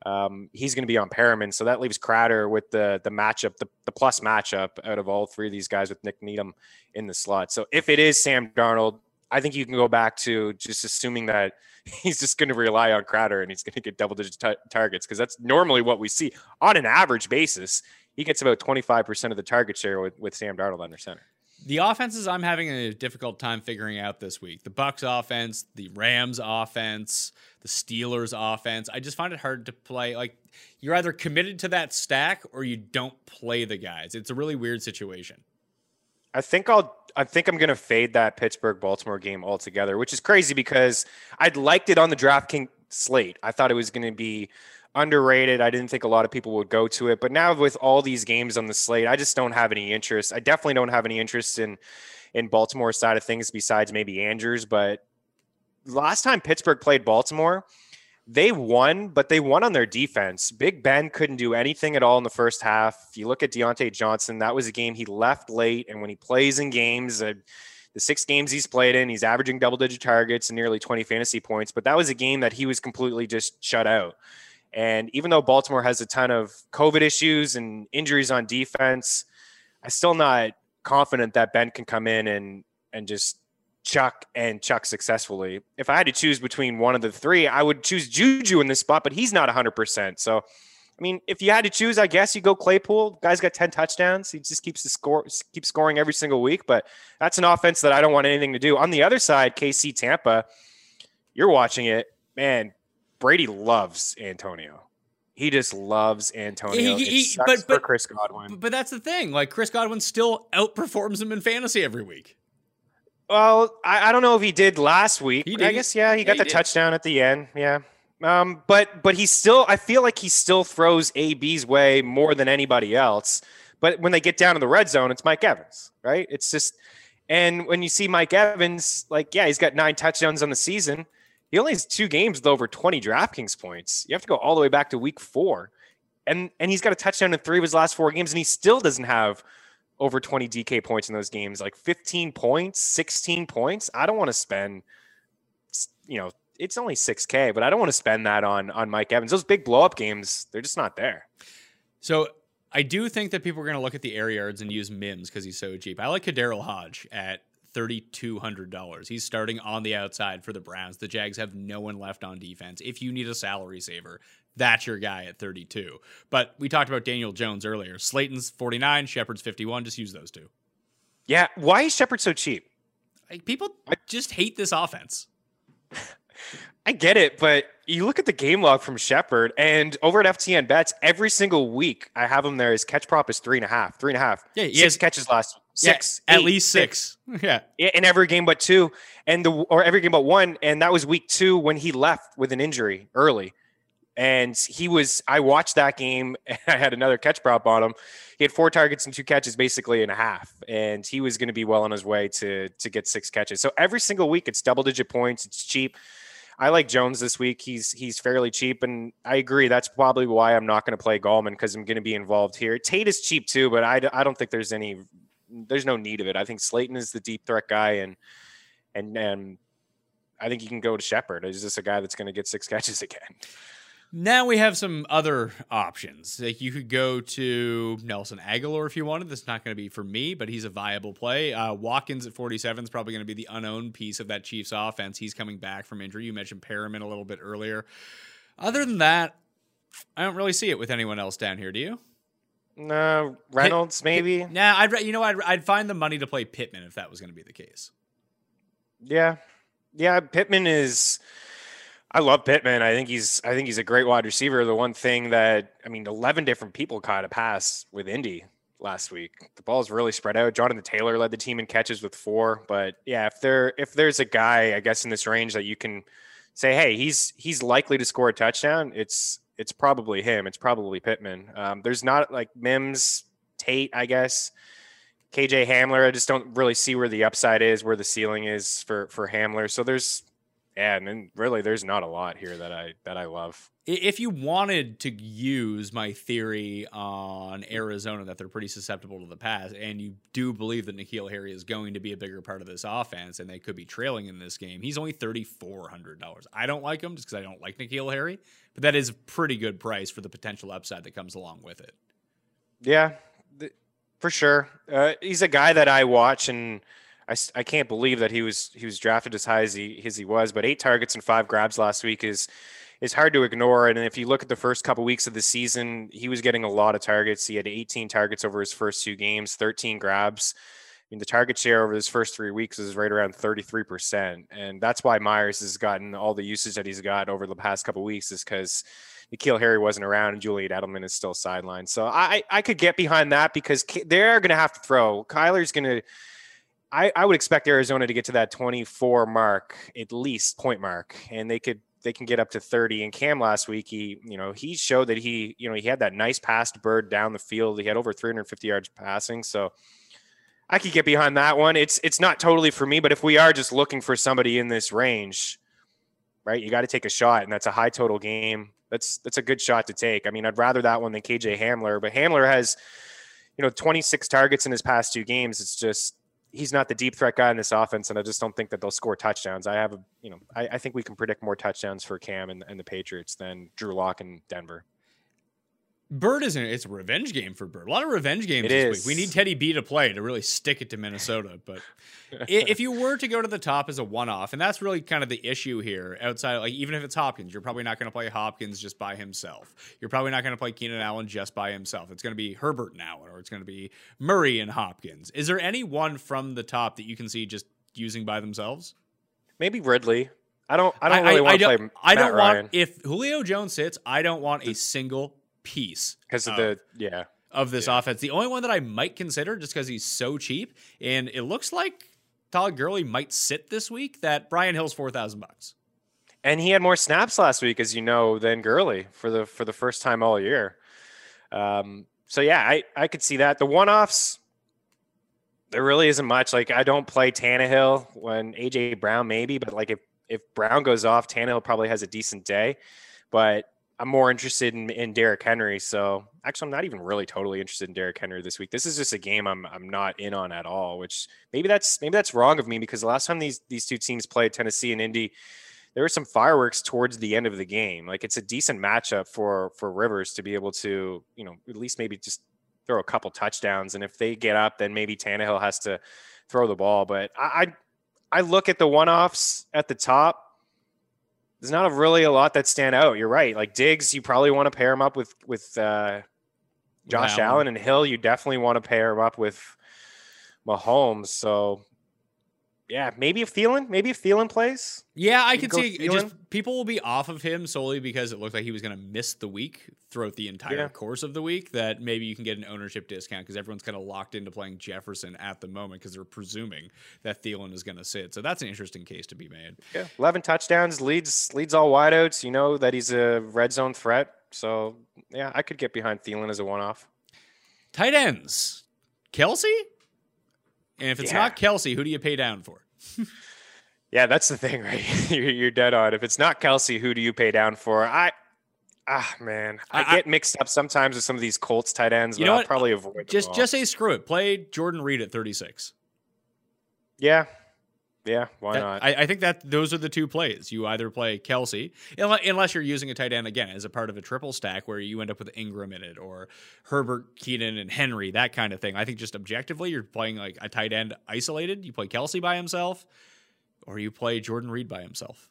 Um, he's going to be on Perriman, so that leaves Crowder with the the matchup, the, the plus matchup out of all three of these guys with Nick Needham in the slot. So if it is Sam Darnold, I think you can go back to just assuming that he's just going to rely on Crowder and he's going to get double-digit t- targets because that's normally what we see on an average basis. He gets about twenty-five percent of the target share with, with Sam Darnold under center. The offenses I'm having a difficult time figuring out this week. The Bucs offense, the Rams offense, the Steelers offense. I just find it hard to play. Like, you're either committed to that stack or you don't play the guys. It's a really weird situation. I think I'll I think I'm gonna fade that Pittsburgh Baltimore game altogether, which is crazy because I'd liked it on the DraftKings slate. I thought it was gonna be underrated. I didn't think a lot of people would go to it, but now with all these games on the slate, I just don't have any interest. I definitely don't have any interest in, in Baltimore's side of things besides maybe Andrews. But last time Pittsburgh played Baltimore, they won, but they won on their defense. Big Ben couldn't do anything at all in the first half. If you look at Deontay Johnson, that was a game he left late. And when he plays in games, uh, the six games he's played in, he's averaging double digit targets and nearly twenty fantasy points. But that was a game that he was completely just shut out. And even though Baltimore has a ton of COVID issues and injuries on defense, I'm still not confident that Ben can come in and, and just chuck and chuck successfully. If I had to choose between one of the three, I would choose Juju in this spot, but he's not one hundred percent. So, I mean, if you had to choose, I guess you go Claypool. Guy's got ten touchdowns. He just keeps the score, keeps scoring every single week. But that's an offense that I don't want anything to do. On the other side, K C Tampa, you're watching it, man. Brady loves Antonio. He just loves Antonio. He, he, it sucks but, but, for Chris Godwin. But that's the thing. Like, Chris Godwin still outperforms him in fantasy every week. Well, I, I don't know if he did last week. He did. I guess, yeah, he yeah, got he the did. touchdown at the end. Yeah. Um, but but he still, I feel like he still throws A B's way more than anybody else. But when they get down to the red zone, it's Mike Evans, right? It's just, and when you see Mike Evans, like, yeah, he's got nine touchdowns on the season. He only has two games with over twenty DraftKings points. You have to go all the way back to week four. And and he's got a touchdown in three of his last four games, and he still doesn't have over twenty D K points in those games. Like fifteen points, sixteen points. I don't want to spend, you know, it's only six K, but I don't want to spend that on, on Mike Evans. Those big blow-up games, they're just not there. So I do think that people are going to look at the air yards and use Mims because he's so cheap. I like Kaderil Hodge at three thousand two hundred dollars. He's starting on the outside for the Browns. The Jags have no one left on defense. If you need a salary saver, that's your guy at thirty-two. But we talked about Daniel Jones earlier. Slayton's forty-nine, Shepard's fifty-one. Just use those two. Yeah. Why is Shepard so cheap? Like, people just hate this offense. I get it, but you look at the game log from Shepard, and over at F T N Bets, every single week I have him there. His catch prop is three and a half, three and a half. Yeah, he six has, catches last six, yeah, eight, at least six. six. Yeah, in every game but two, and the or every game but one, and that was week two when he left with an injury early, and he was. I watched that game, and I had another catch prop on him. He had four targets and two catches, basically and a half, and he was going to be well on his way to to get six catches. So every single week, it's double digit points. It's cheap. I like Jones this week. He's he's fairly cheap, and I agree. That's probably why I'm not going to play Gallman because I'm going to be involved here. Tate is cheap too, but I, I don't think there's any there's no need of it. I think Slayton is the deep threat guy, and and and I think you can go to Shepard. Is this a guy that's going to get six catches again? Now we have some other options. Like, you could go to Nelson Aguilar if you wanted. That's not going to be for me, but he's a viable play. Uh, Watkins at forty-seven is probably going to be the unowned piece of that Chiefs offense. He's coming back from injury. You mentioned Perriman a little bit earlier. Other than that, I don't really see it with anyone else down here. Do you? No, Reynolds Pitt, maybe. Pitt, nah, I'd you know I'd I'd find the money to play Pittman if that was going to be the case. Yeah, yeah. Pittman is. I love Pittman. I think he's I think he's a great wide receiver. The one thing that I mean, eleven different people caught a pass with Indy last week. The ball's really spread out. Jonathan Taylor led the team in catches with four. But yeah, if there if there's a guy, I guess in this range that you can say, hey, he's he's likely to score a touchdown, it's. It's probably him. It's probably Pittman. Um, there's not like Mims, Tate, I guess, K J Hamler. I just don't really see where the upside is, where the ceiling is for, for Hamler. So there's, yeah, and then really there's not a lot here that I that I love. If you wanted to use my theory on Arizona that they're pretty susceptible to the pass, and you do believe that N'Keal Harry is going to be a bigger part of this offense, and they could be trailing in this game, he's only thirty-four hundred dollars. I don't like him just because I don't like N'Keal Harry, but that is a pretty good price for the potential upside that comes along with it. Yeah, th- for sure. Uh, he's a guy that I watch, and I, I can't believe that he was he was drafted as high as he as he was, but eight targets and five grabs last week is – it's hard to ignore. And if you look at the first couple weeks of the season, he was getting a lot of targets. He had eighteen targets over his first two games, thirteen grabs. I mean, the target share over his first three weeks is right around thirty-three percent. And that's why Meyers has gotten all the usage that he's got over the past couple weeks, is because N'Keal Harry wasn't around and Julian Edelman is still sidelined. So I, I could get behind that because they're going to have to throw. Kyler's going to, I, I would expect Arizona to get to that twenty-four mark, at least point mark, and they could, they can get up to thirty. And Cam last week, he, you know, he showed that he, you know, he had that nice pass to Byrd down the field. He had over three hundred fifty yards passing. So I could get behind that one. It's, it's not totally for me, but if we are just looking for somebody in this range, right, you got to take a shot, and that's a high total game. That's, that's a good shot to take. I mean, I'd rather that one than K J Hamler, but Hamler has, you know, twenty-six targets in his past two games. It's just, he's not the deep threat guy in this offense, and I just don't think that they'll score touchdowns. I have a, you know, I, I think we can predict more touchdowns for Cam and, and the Patriots than Drew Lock and Denver. Byrd isn't, it's a revenge game for Byrd. A lot of revenge games it this is. Week. We need Teddy B to play to really stick it to Minnesota. But if you were to go to the top as a one-off, and that's really kind of the issue here outside, like even if it's Hopkins, you're probably not going to play Hopkins just by himself. You're probably not going to play Keenan Allen just by himself. It's going to be Herbert and Allen, or it's going to be Murray and Hopkins. Is there anyone from the top that you can see just using by themselves? Maybe Ridley. I don't, I don't I, really I, want I to play I don't Matt want, Ryan. If Julio Jones sits, I don't want a single piece because of, of the yeah of this yeah. offense. The only one that I might consider, just because he's so cheap, and it looks like Todd Gurley might sit this week, that Brian Hill's four thousand bucks, and he had more snaps last week, as you know, than Gurley for the for the first time all year. Um, so yeah, I I could see that. The one offs, there really isn't much. Like I don't play Tannehill when A J Brown maybe, but like if if Brown goes off, Tannehill probably has a decent day, but I'm more interested in, in Derrick Henry. So actually, I'm not even really totally interested in Derrick Henry this week. This is just a game I'm I'm not in on at all, which maybe that's maybe that's wrong of me, because the last time these these two teams played, Tennessee and Indy, there were some fireworks towards the end of the game. Like it's a decent matchup for for Rivers to be able to, you know, at least maybe just throw a couple touchdowns. And if they get up, then maybe Tannehill has to throw the ball. But I I, I look at the one-offs at the top. There's not a really a lot that stand out. You're right. Like Diggs, you probably want to pair him up with with uh, Josh wow. Allen, and Hill, you definitely want to pair him up with Mahomes. So, yeah, maybe if Thielen, maybe if Thielen plays. Yeah, I can see it just, people will be off of him solely because it looked like he was going to miss the week throughout the entire yeah. course of the week, that maybe you can get an ownership discount because everyone's kind of locked into playing Jefferson at the moment because they're presuming that Thielen is going to sit. So that's an interesting case to be made. Yeah, eleven touchdowns, leads leads all wideouts. You know that he's a red zone threat. So, yeah, I could get behind Thielen as a one-off. Tight ends. Kelsey? And if it's yeah. not Kelsey, who do you pay down for? Yeah, that's the thing, right? you're, you're dead on. If it's not Kelsey, who do you pay down for? I, ah, man, I, I get mixed up sometimes with some of these Colts tight ends, but you know I'll what? probably avoid them just all. Just say screw it. Play Jordan Reed at thirty-six. Yeah. Yeah, why that, not? I, I think that those are the two plays. You either play Kelsey, unless you're using a tight end, again, as a part of a triple stack where you end up with Ingram in it or Herbert, Keenan, and Henry, that kind of thing. I think just objectively, you're playing like a tight end isolated. You play Kelsey by himself, or you play Jordan Reed by himself.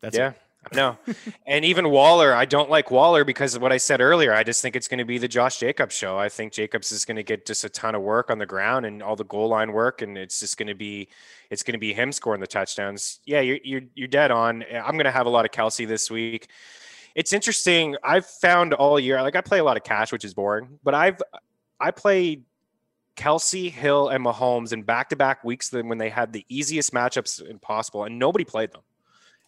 That's yeah. it. No. And even Waller, I don't like Waller because of what I said earlier. I just think it's going to be the Josh Jacobs show. I think Jacobs is going to get just a ton of work on the ground and all the goal line work. And it's just going to be, it's going to be him scoring the touchdowns. Yeah. You're, you're, you're dead on. I'm going to have a lot of Kelsey this week. It's interesting. I've found all year, like I play a lot of cash, which is boring, but I've, I played Kelsey, Hill, and Mahomes in back-to-back weeks when they had the easiest matchups possible, and nobody played them.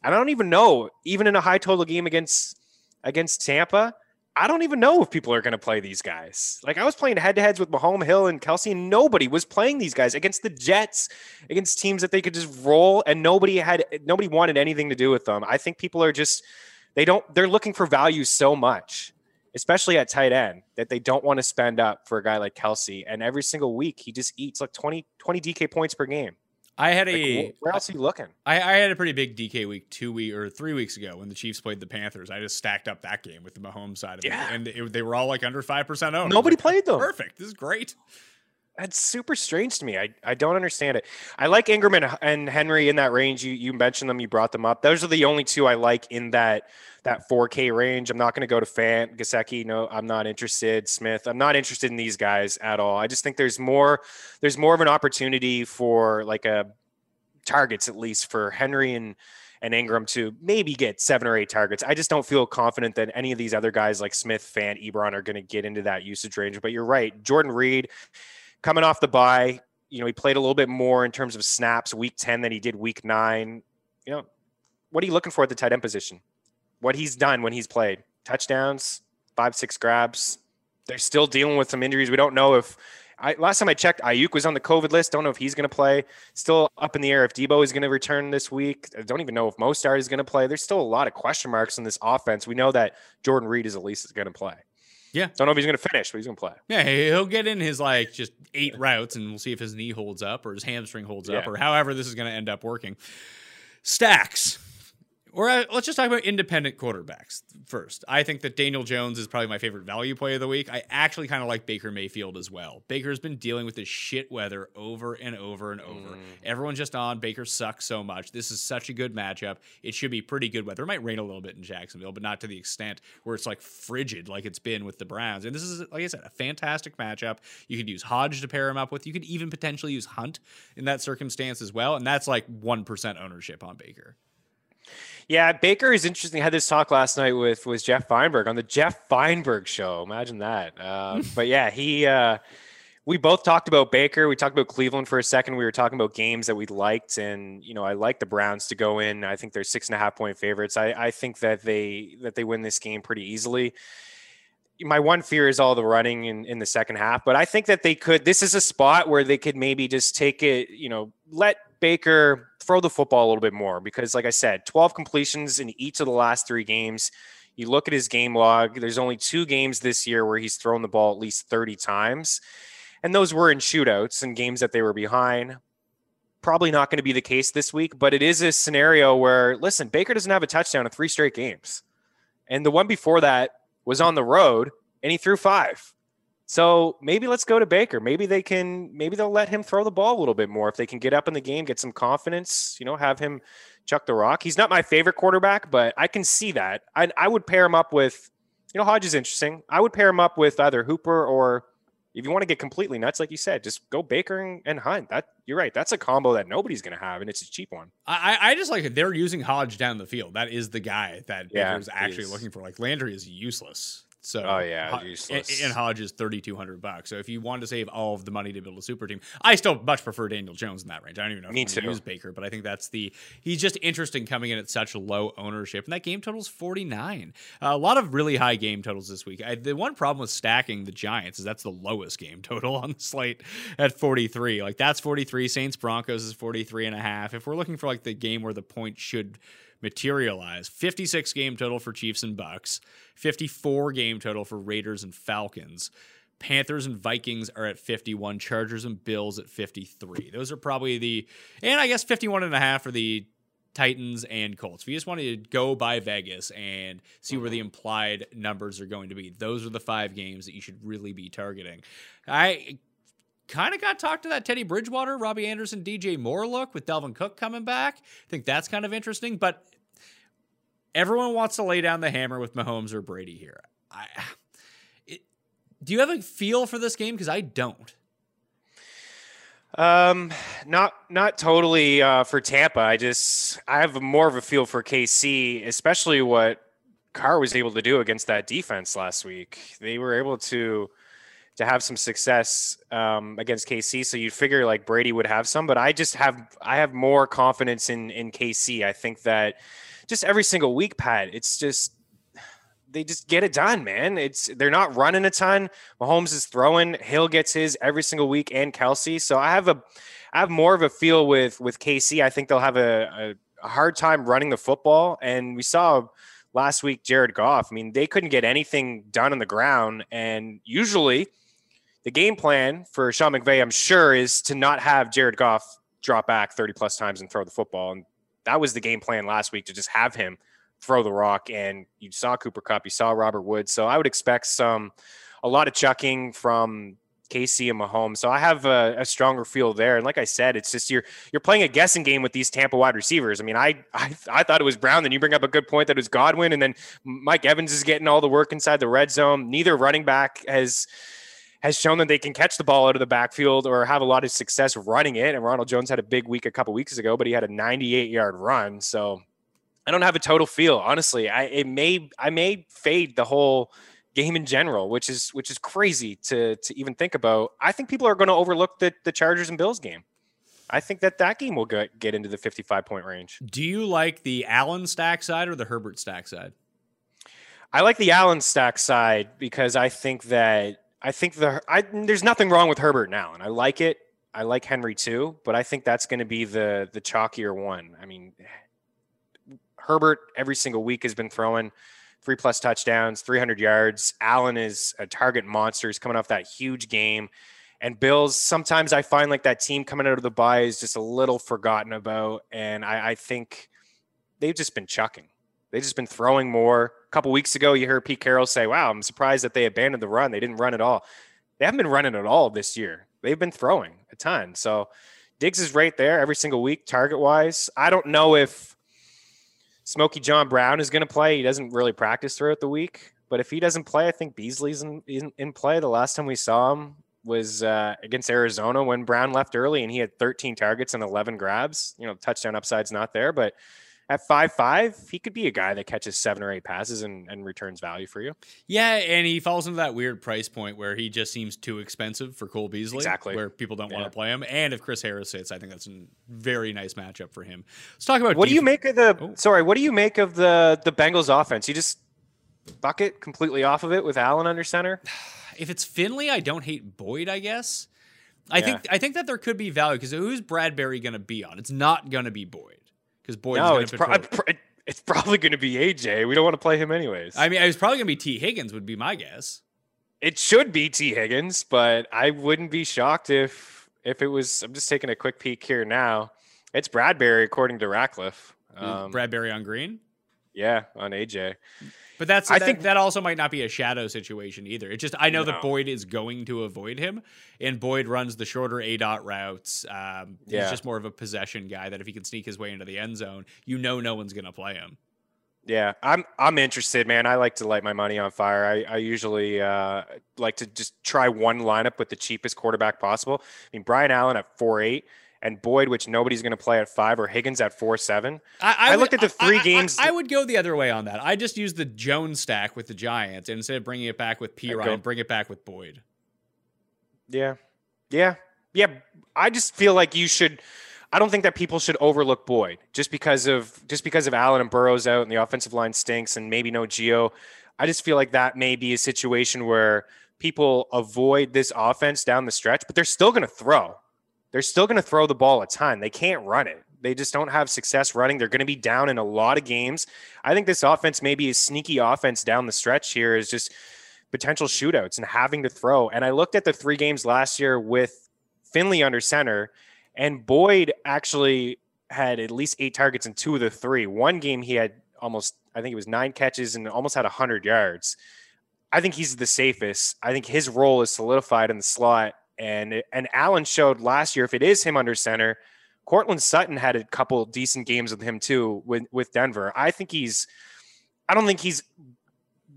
And I don't even know, even in a high total game against against Tampa, I don't even know if people are going to play these guys. Like I was playing head-to-heads with Mahomes, Hill, and Kelsey, and nobody was playing these guys against the Jets, against teams that they could just roll, and nobody had nobody wanted anything to do with them. I think people are just they don't they're looking for value so much, especially at tight end, that they don't want to spend up for a guy like Kelsey. And every single week, he just eats like twenty, twenty D K points per game. I had a, like, where else are you looking? I, I had a pretty big D K week two week or three weeks ago when the Chiefs played the Panthers. I just stacked up that game with the Mahomes side of yeah. it. And it, they were all like under five percent owned. Nobody like, played them. Perfect. This is great. That's super strange to me. I, I don't understand it. I like Ingram and, and Henry in that range. You you mentioned them. You brought them up. Those are the only two I like in that that four K range. I'm not going to go to Fant, Gesicki. No, I'm not interested. Smith. I'm not interested in these guys at all. I just think there's more there's more of an opportunity for like a targets, at least for Henry and and Ingram to maybe get seven or eight targets. I just don't feel confident that any of these other guys like Smith, Fant, Ebron are going to get into that usage range. But you're right. Jordan Reed, coming off the bye, you know, he played a little bit more in terms of snaps week ten than he did week nine. You know, what are you looking for at the tight end position? What he's done when he's played. Touchdowns, five, six grabs. They're still dealing with some injuries. We don't know if I, – last time I checked, Ayuk was on the COVID list. Don't know if he's going to play. Still up in the air if Debo is going to return this week. I don't even know if Mostard is going to play. There's still a lot of question marks in this offense. We know that Jordan Reed is at least going to play. Yeah. Don't know if he's going to finish, but he's going to play. Yeah, he'll get in his, like, just eight routes, and we'll see if his knee holds up or his hamstring holds yeah. up or however this is going to end up working. Stacks. Or uh, let's just talk about independent quarterbacks first. I think that Daniel Jones is probably my favorite value play of the week. I actually kind of like Baker Mayfield as well. Baker's been dealing with this shit weather over and over and over. Mm. Everyone's just on. Baker sucks so much. This is such a good matchup. It should be pretty good weather. It might rain a little bit in Jacksonville, but not to the extent where it's like frigid like it's been with the Browns. And this is, like I said, a fantastic matchup. You could use Hodge to pair him up with. You could even potentially use Hunt in that circumstance as well. And that's like one percent ownership on Baker. Yeah, Baker is interesting. I had this talk last night with with Jeff Feinberg on the Jeff Feinberg show. Imagine that. Uh, but yeah, he uh, we both talked about Baker. We talked about Cleveland for a second. We were talking about games that we liked. And, you know, I like the Browns to go in. I think they're six and a half point favorites. I, I think that they that they win this game pretty easily. My one fear is all the running in, in the second half. But I think that they could. This is a spot where they could maybe just take it, you know, let Baker throw the football a little bit more because, like I said, twelve completions in each of the last three games. You look at his game log, there's only two games this year where he's thrown the ball at least thirty times. And those were in shootouts and games that they were behind. Probably not going to be the case this week, but it is a scenario where, listen, Baker doesn't have a touchdown in three straight games. And the one before that was on the road and he threw five. So maybe let's go to Baker. Maybe they can, maybe they'll let him throw the ball a little bit more. If they can get up in the game, get some confidence, you know, have him chuck the rock. He's not my favorite quarterback, but I can see that. I, I would pair him up with, you know, Hodge is interesting. I would pair him up with either Hooper or if you want to get completely nuts, like you said, just go Baker and, and Hunt. That you're right. That's a combo that nobody's going to have, and it's a cheap one. I, I just like it. They're using Hodge down the field. That is the guy that yeah, Baker's actually is. looking for. Like Landry is useless. So, oh, yeah, Hod- useless. And Hodge is thirty-two hundred bucks. So, if you want to save all of the money to build a super team, I still much prefer Daniel Jones in that range. I don't even know if Me I'm too. Use Baker, but I think that's the he's just interesting coming in at such low ownership. And that game total's forty-nine. Uh, a lot of really high game totals this week. I, the one problem with stacking the Giants is that's the lowest game total on the slate at forty-three. Like, that's forty-three. Saints Broncos is forty-three and a half. If we're looking for like the game where the point should materialize, fifty-six game total for Chiefs and Bucks, fifty-four game total for Raiders and Falcons. Panthers and Vikings are at fifty-one, Chargers and Bills at fifty-three. Those are probably the, and I guess fifty-one and a half for the Titans and Colts. If you just want to go by Vegas and see where the implied numbers are going to be, those are the five games that you should really be targeting. I kind of got talked to that Teddy Bridgewater, Robbie Anderson, D J Moore look with Dalvin Cook coming back. I think that's kind of interesting, but Everyone wants to lay down the hammer with Mahomes or Brady here. I, it, do you have a feel for this game? Because I don't. Um, not not totally uh, for Tampa. I just I have more of a feel for K C, especially what Carr was able to do against that defense last week. They were able to to have some success um, against K C, so you'd figure like Brady would have some, but I just have I have more confidence in in K C. I think that just every single week, Pat, it's just they just get it done, man. It's they're not running a ton. Mahomes is throwing. Hill gets his every single week, and Kelsey. So I have a, I have more of a feel with with K C. I think they'll have a, a hard time running the football. And we saw last week Jared Goff. I mean, they couldn't get anything done on the ground. And usually, the game plan for Sean McVay, I'm sure, is to not have Jared Goff drop back thirty plus times and throw the football. And that was the game plan last week, to just have him throw the rock, and you saw Cooper Kupp, you saw Robert Woods. So I would expect some, a lot of chucking from K C and Mahomes. So I have a, a stronger feel there. And like I said, it's just, you're, you're playing a guessing game with these Tampa wide receivers. I mean, I, I, I thought it was Brown. Then you bring up a good point that it was Godwin. And then Mike Evans is getting all the work inside the red zone. Neither running back has, has shown that they can catch the ball out of the backfield or have a lot of success running it. And Ronald Jones had a big week a couple weeks ago, but he had a ninety-eight yard run. So I don't have a total feel, honestly. I it may I may fade the whole game in general, which is which is crazy to to even think about. I think people are going to overlook the the Chargers and Bills game. I think that that game will get get into the fifty-five point range. Do you like the Allen stack side or the Herbert stack side? I like the Allen stack side because I think that I think the I, there's nothing wrong with Herbert and Allen. I like it. I like Henry too, but I think that's going to be the the chalkier one. I mean, Herbert every single week has been throwing three plus touchdowns, three hundred yards. Allen is a target monster. He's coming off that huge game. And Bills, sometimes I find like that team coming out of the bye is just a little forgotten about. And I, I think they've just been chucking. They've just been throwing more. A couple weeks ago, you heard Pete Carroll say, wow, I'm surprised that they abandoned the run. They didn't run at all. They haven't been running at all this year. They've been throwing a ton. So Diggs is right there every single week, target-wise. I don't know if Smokey John Brown is going to play. He doesn't really practice throughout the week, but if he doesn't play, I think Beasley's in, in, in play. The last time we saw him was uh, against Arizona when Brown left early, and he had thirteen targets and eleven grabs. You know, touchdown upside's not there, but at five five, he could be a guy that catches seven or eight passes and, and returns value for you. Yeah, and he falls into that weird price point where he just seems too expensive for Cole Beasley, exactly, where people don't yeah. want to play him. And if Chris Harris hits, I think that's a very nice matchup for him. Let's talk about what defense. do you make of the oh. sorry, what do you make of the the Bengals offense? You just bucket completely off of it with Allen under center. If it's Finley, I don't hate Boyd, I guess. I yeah. think I think that there could be value, because who's Bradbury going to be on? It's not going to be Boyd. Boyd no, it's, pro- pro- it's probably going to be A J. We don't want to play him anyways. I mean, it was probably going to be T. Higgins would be my guess. It should be T. Higgins, but I wouldn't be shocked if if it was. I'm just taking a quick peek here now. It's Bradbury, according to Ratcliffe. Um, Bradbury on Green? Yeah, on A J. But that's I that, think that also might not be a shadow situation either. It's just I know no. that Boyd is going to avoid him, and Boyd runs the shorter A-dot routes. Um, yeah. He's just more of a possession guy that if he can sneak his way into the end zone, you know no one's going to play him. Yeah, I'm I'm interested, man. I like to light my money on fire. I, I usually uh, like to just try one lineup with the cheapest quarterback possible. I mean, Brian Allen at four eight. And Boyd, which nobody's going to play at five, or Higgins at four seven. I, I, I looked would, at the three I, games. I, I, I would go the other way on that. I just used the Jones stack with the Giants, and instead of bringing it back with P. Ryan, bring it back with Boyd. Yeah, yeah, yeah. I just feel like you should. I don't think that people should overlook Boyd just because of just because of Allen and Burrow's out, and the offensive line stinks, and maybe no Geo. I just feel like that may be a situation where people avoid this offense down the stretch, but they're still going to throw. They're still going to throw the ball a ton. They can't run it. They just don't have success running. They're going to be down in a lot of games. I think this offense may be a sneaky offense down the stretch here, is just potential shootouts and having to throw. And I looked at the three games last year with Finley under center, and Boyd actually had at least eight targets in two of the three. One game he had almost, I think it was nine catches and almost had one hundred yards. I think he's the safest. I think his role is solidified in the slot. And and Allen showed last year, if it is him under center, Cortland Sutton had a couple decent games with him too with, with Denver. I think he's I don't think he's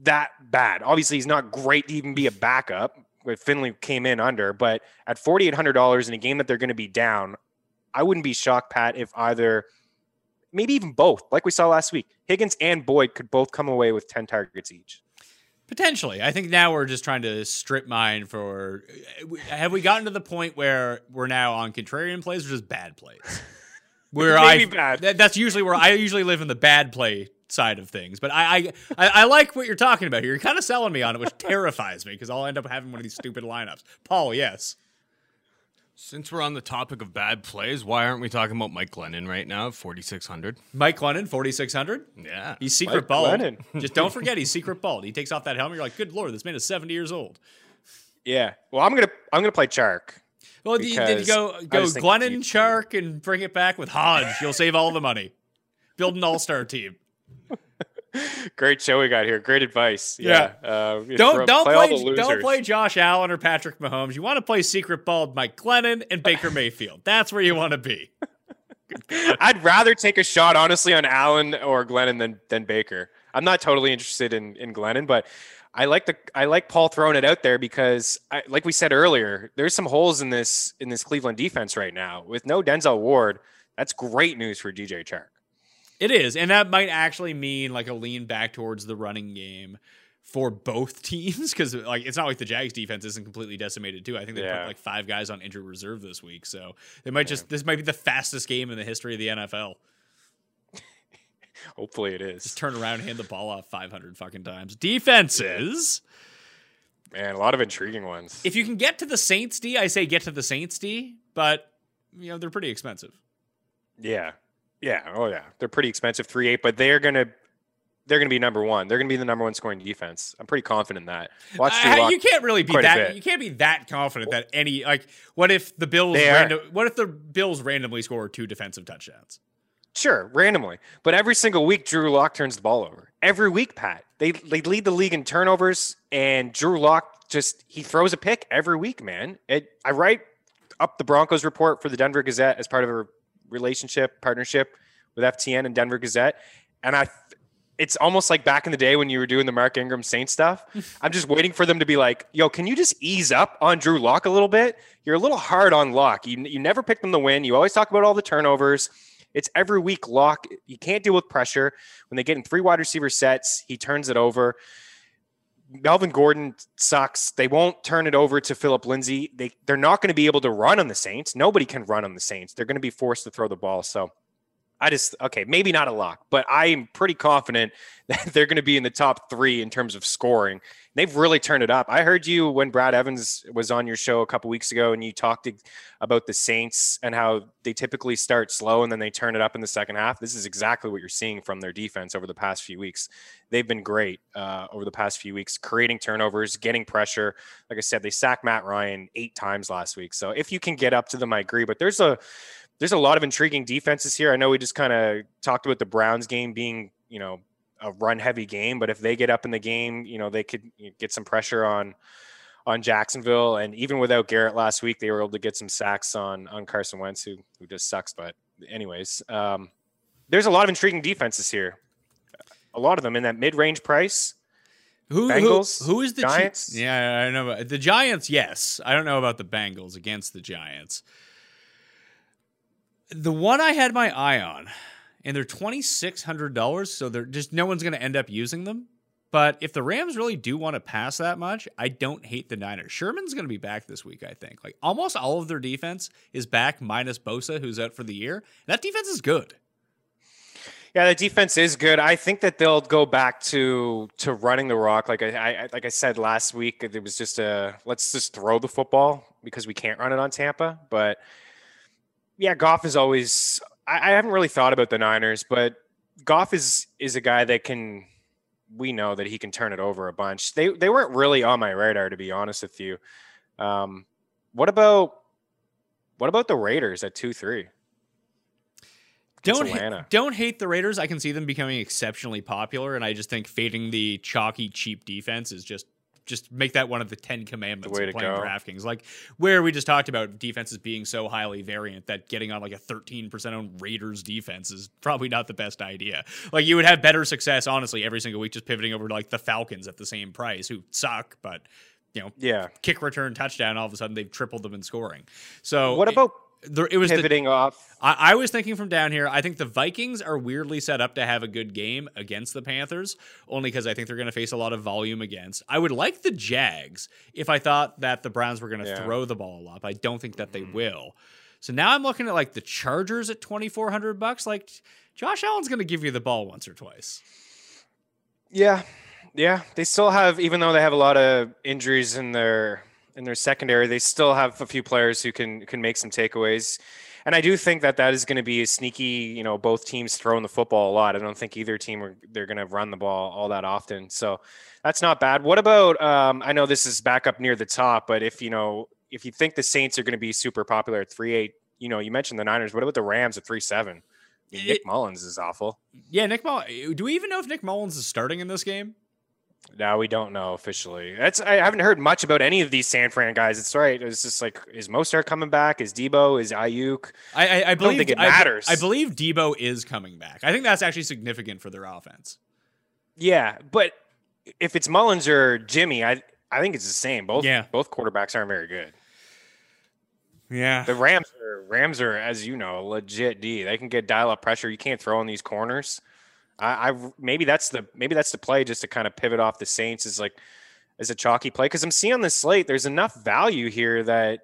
that bad. Obviously, he's not great to even be a backup. Finley came in under, but at forty-eight hundred dollars in a game that they're going to be down, I wouldn't be shocked, Pat, if either, maybe even both, like we saw last week, Higgins and Boyd could both come away with ten targets each. Potentially. I think now we're just trying to strip mine for, have we gotten to the point where we're now on contrarian plays or just bad plays? Where I, bad. That, that's usually where I usually live in the bad play side of things, but I I, I like what you're talking about here. You're kind of selling me on it, which terrifies me because I'll end up having one of these stupid lineups. Paul, yes. Since we're on the topic of bad plays, why aren't we talking about Mike Glennon right now? forty-six hundred. Mike Glennon, forty-six hundred? Yeah. He's secret Mike bald. Glennon. Just don't forget he's secret bald. He takes off that helmet. You're like, good Lord, this man is seventy years old. Yeah. Well, I'm going to I'm gonna play Chark. Well, did you go, go Glennon, Chark, and bring it back with Hodge? You'll save all the money. Build an all-star team. Great show we got here. Great advice. Yeah. yeah. Uh, don't throw, don't play, play don't play Josh Allen or Patrick Mahomes. You want to play secret bald Mike Glennon and Baker Mayfield. That's where you want to be. I'd rather take a shot, honestly, on Allen or Glennon than than Baker. I'm not totally interested in in Glennon, but I like the I like Paul throwing it out there because, I, like we said earlier, there's some holes in this in this Cleveland defense right now with no Denzel Ward. That's great news for D J Chark. It is, and that might actually mean like a lean back towards the running game for both teams because like it's not like the Jags defense isn't completely decimated too. I think they yeah. put like five guys on injured reserve this week, so they might yeah. just this might be the fastest game in the history of the N F L. Hopefully, it is. Just turn around, and hand the ball off five hundred fucking times. Defenses, yeah. man, a lot of intriguing ones. If you can get to the Saints D, I say get to the Saints D, but you know they're pretty expensive. Yeah. Yeah, oh yeah, they're pretty expensive, three eight, but they're gonna they're gonna be number one. They're gonna be the number one scoring defense. I'm pretty confident in that. Watch I, you can't really be that you can't be that confident that any like what if the Bills random, what if the Bills randomly score two defensive touchdowns? Sure, randomly, but every single week Drew Lock turns the ball over. Every week, Pat, they they lead the league in turnovers, and Drew Lock just he throws a pick every week, man. It, I write up the Broncos report for the Denver Gazette as part of a relationship partnership with F T N and Denver Gazette, and I it's almost like back in the day when you were doing the Mark Ingram Saints stuff. I'm just waiting for them to be like, yo, can you just ease up on Drew Lock a little bit? You're a little hard on Lock. You, you never pick them to win. You always talk about all the turnovers. It's every week Lock. You can't deal with pressure. When they get in three wide receiver sets, he turns it over. Melvin Gordon sucks. They won't turn it over to Phillip Lindsay. They, they're not going to be able to run on the Saints. Nobody can run on the Saints. They're going to be forced to throw the ball. So I just, okay, maybe not a lock, but I'm pretty confident that they're going to be in the top three in terms of scoring. They've really turned it up. I heard you when Brad Evans was on your show a couple weeks ago and you talked about the Saints and how they typically start slow and then they turn it up in the second half. This is exactly what you're seeing from their defense over the past few weeks. They've been great uh, over the past few weeks, creating turnovers, getting pressure. Like I said, they sacked Matt Ryan eight times last week. So if you can get up to them, I agree. But there's a there's a lot of intriguing defenses here. I know we just kind of talked about the Browns game being, you know, a run heavy game, but if they get up in the game, you know, they could get some pressure on, on Jacksonville. And even without Garrett last week, they were able to get some sacks on, on Carson Wentz who, who just sucks. But anyways, um, there's a lot of intriguing defenses here. A lot of them in that mid range price. Who, Bengals, who, who is the Giants? Chief? Yeah, I don't know about the Giants. Yes. I don't know about the Bengals against the Giants. The one I had my eye on, and they're twenty-six hundred dollars, so they're just no one's going to end up using them. But if the Rams really do want to pass that much, I don't hate the Niners. Sherman's going to be back this week, I think. Like almost all of their defense is back, minus Bosa, who's out for the year. That defense is good. Yeah, the defense is good. I think that they'll go back to to running the rock. Like I, I like I said last week, it was just a let's just throw the football because we can't run it on Tampa. But yeah, Goff is always. I haven't really thought about the Niners, but Goff is is a guy that can we know that he can turn it over a bunch. They they weren't really on my radar, to be honest with you. Um, what about what about the Raiders at two three? Don't ha- don't hate the Raiders. I can see them becoming exceptionally popular, and I just think fading the chalky cheap defense is just just make that one of the Ten Commandments of playing DraftKings. Like where we just talked about defenses being so highly variant that getting on like a thirteen percent on Raiders defense is probably not the best idea. Like you would have better success, honestly, every single week just pivoting over to like the Falcons at the same price, who suck, but you know, yeah, kick return touchdown, all of a sudden they've tripled them in scoring. So what about There, it was pivoting the, off. I, I was thinking from down here, I think the Vikings are weirdly set up to have a good game against the Panthers, only because I think they're going to face a lot of volume against. I would like the Jags if I thought that the Browns were going to yeah. throw the ball up. I don't think that they mm. will. So now I'm looking at like the Chargers at twenty-four hundred bucks. Like Josh Allen's going to give you the ball once or twice. Yeah. Yeah. They still have, even though they have a lot of injuries in their in their secondary, they still have a few players who can can make some takeaways. And I do think that that is going to be a sneaky, you know, both teams throwing the football a lot. I don't think either team are, they're going to run the ball all that often. So that's not bad. What about, um, I know this is back up near the top, but if, you know, if you think the Saints are going to be super popular at three eight, you know, you mentioned the Niners. What about the Rams at three seven? I mean, Nick it, Mullins is awful. Yeah, Nick Mullins. Do we even know if Nick Mullins is starting in this game? No, we don't know officially. That's I haven't heard much about any of these San Fran guys. It's right. It's just like, is Mostert coming back? Is Debo? Is Ayuk? I, I, I, I don't think it matters. I, I believe Debo is coming back. I think that's actually significant for their offense. Yeah, but if it's Mullins or Jimmy, I I think it's the same. Both yeah. both quarterbacks aren't very good. Yeah, the Rams are Rams are as you know legit D. They can get dial up pressure. You can't throw in these corners. I, I maybe that's the maybe that's the play just to kind of pivot off the Saints is like as a chalky play, because I'm seeing on this slate there's enough value here that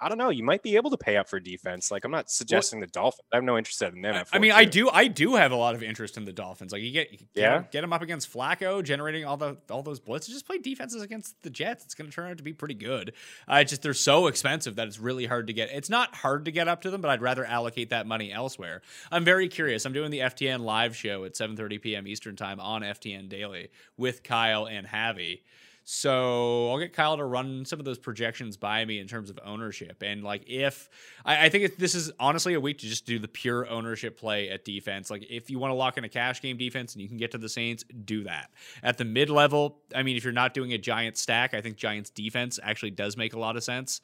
I don't know, you might be able to pay up for defense. Like I'm not suggesting well, the Dolphins. I have no interest in them. I mean, too. I do I do have a lot of interest in the Dolphins. Like you get you get, yeah. get them up against Flacco, generating all the all those blitzes. Just play defenses against the Jets. It's going to turn out to be pretty good. Uh, it's just they're so expensive that it's really hard to get. It's not hard to get up to them, but I'd rather allocate that money elsewhere. I'm very curious. I'm doing the F T N live show at seven thirty p.m. Eastern time on F T N Daily with Kyle and Javi. So I'll get Kyle to run some of those projections by me in terms of ownership. And like, if I, I think it, this is honestly a week to just do the pure ownership play at defense. Like if you want to lock in a cash game defense and you can get to the Saints, do that at the mid level. I mean, if you're not doing a Giants stack, I think Giants defense actually does make a lot of sense.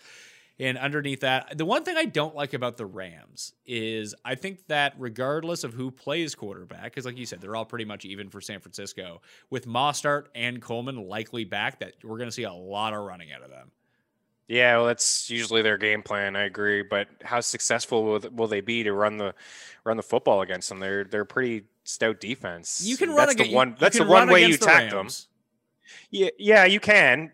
And underneath that, the one thing I don't like about the Rams is I think that regardless of who plays quarterback, because like you said, they're all pretty much even for San Francisco, with Mostert and Coleman likely back, that we're going to see a lot of running out of them. Yeah, well, that's usually their game plan. I agree, but how successful will, will they be to run the run the football against them? They're they're pretty stout defense. You can run against the one. That's the one way you attack them. Yeah, yeah, you can.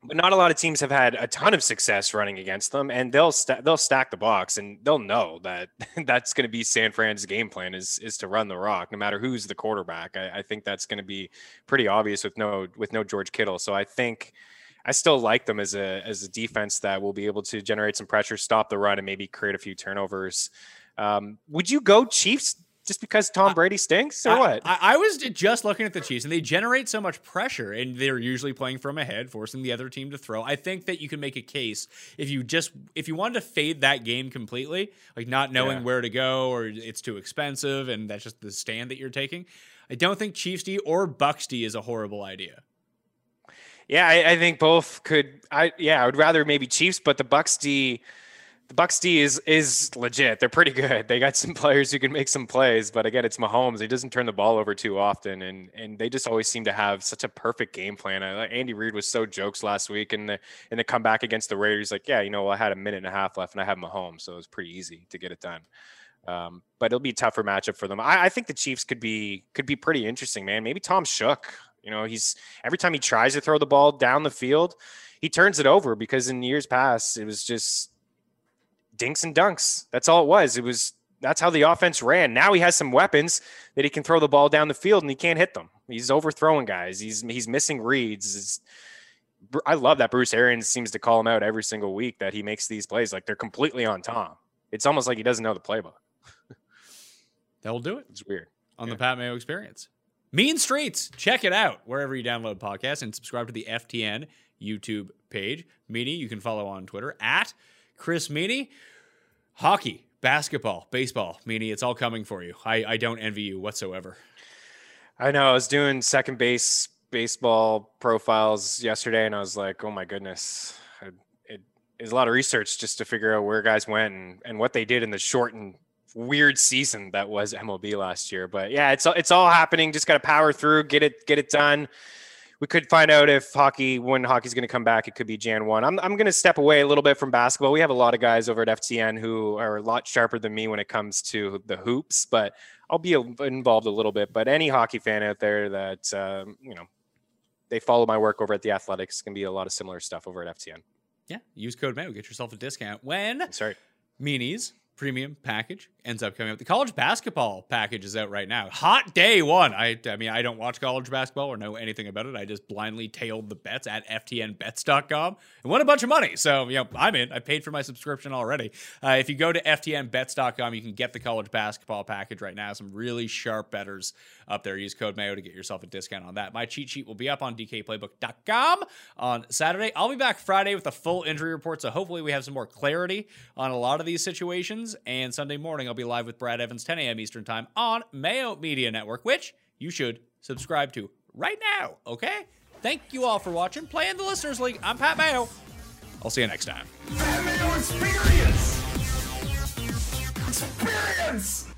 But not a lot of teams have had a ton of success running against them, and they'll st- they'll stack the box, and they'll know that that's going to be San Fran's game plan is is to run the rock, no matter who's the quarterback. I, I think that's going to be pretty obvious with no with no George Kittle. So I think I still like them as a as a defense that will be able to generate some pressure, stop the run, and maybe create a few turnovers. Um, would you go Chiefs? Just because Tom Brady stinks or I, what? I, I was just looking at the Chiefs, and they generate so much pressure, and they're usually playing from ahead, forcing the other team to throw. I think that you can make a case if you just if you wanted to fade that game completely, like not knowing yeah. where to go or it's too expensive, and that's just the stand that you're taking. I don't think Chiefs D or Bucks D is a horrible idea. Yeah, I, I think both could. I yeah, I would rather maybe Chiefs, but the Bucks D. The Bucs D is is legit. They're pretty good. They got some players who can make some plays, but again, it's Mahomes. He doesn't turn the ball over too often, and and they just always seem to have such a perfect game plan. I, Andy Reid was so jokes last week, and the and the comeback against the Raiders, like, yeah, you know, well, I had a minute and a half left, and I have Mahomes, so it was pretty easy to get it done. Um, but it'll be a tougher matchup for them. I, I think the Chiefs could be could be pretty interesting, man. Maybe Tom Shook. You know, he's every time he tries to throw the ball down the field, he turns it over because in years past it was just dinks and dunks. That's all it was. It was, that's how the offense ran. Now he has some weapons that he can throw the ball down the field and he can't hit them. He's overthrowing guys. He's, he's missing reads. It's, I love that Bruce Arians seems to call him out every single week that he makes these plays. Like they're completely on Tom. It's almost like he doesn't know the playbook. That'll do it. It's weird. On yeah. the Pat Mayo Experience. Mean Streets. Check it out wherever you download podcasts and subscribe to the F T N YouTube page. Meaney, you can follow on Twitter at Chris Meaney. Hockey, basketball, baseball, Meaney, it's all coming for you. I, I don't envy you whatsoever. I know. I was doing second base baseball profiles yesterday, and I was like, oh my goodness, it, it is a lot of research just to figure out where guys went and, and what they did in the short and weird season that was M L B last year. But yeah, it's it's all happening. Just got to power through, get it get it done. We could find out if hockey, when hockey's going to come back. It could be January first. I'm I'm going to step away a little bit from basketball. We have a lot of guys over at F T N who are a lot sharper than me when it comes to the hoops, but I'll be involved a little bit. But any hockey fan out there that, um, you know, they follow my work over at The Athletic, it's going to be a lot of similar stuff over at F T N. Yeah, use code Mayo. Get yourself a discount when Sorry. Meanies premium package ends up coming up. The college basketball package is out right now. Hot day one. I, I mean, I don't watch college basketball or know anything about it. I just blindly tailed the bets at F T N bets dot com and won a bunch of money. So, you know, I'm in. I paid for my subscription already. Uh, if you go to F T N bets dot com, you can get the college basketball package right now. Some really sharp bettors up there. Use code Mayo to get yourself a discount on that. My cheat sheet will be up on D K playbook dot com on Saturday. I'll be back Friday with a full injury report, so hopefully we have some more clarity on a lot of these situations. And Sunday morning, I'll be live with Brad Evans, ten a.m. Eastern time on Mayo Media Network, which you should subscribe to right now, okay? Thank you all for watching. Play in the Listeners League. I'm Pat Mayo. I'll see you next time. Mayo experience! Experience!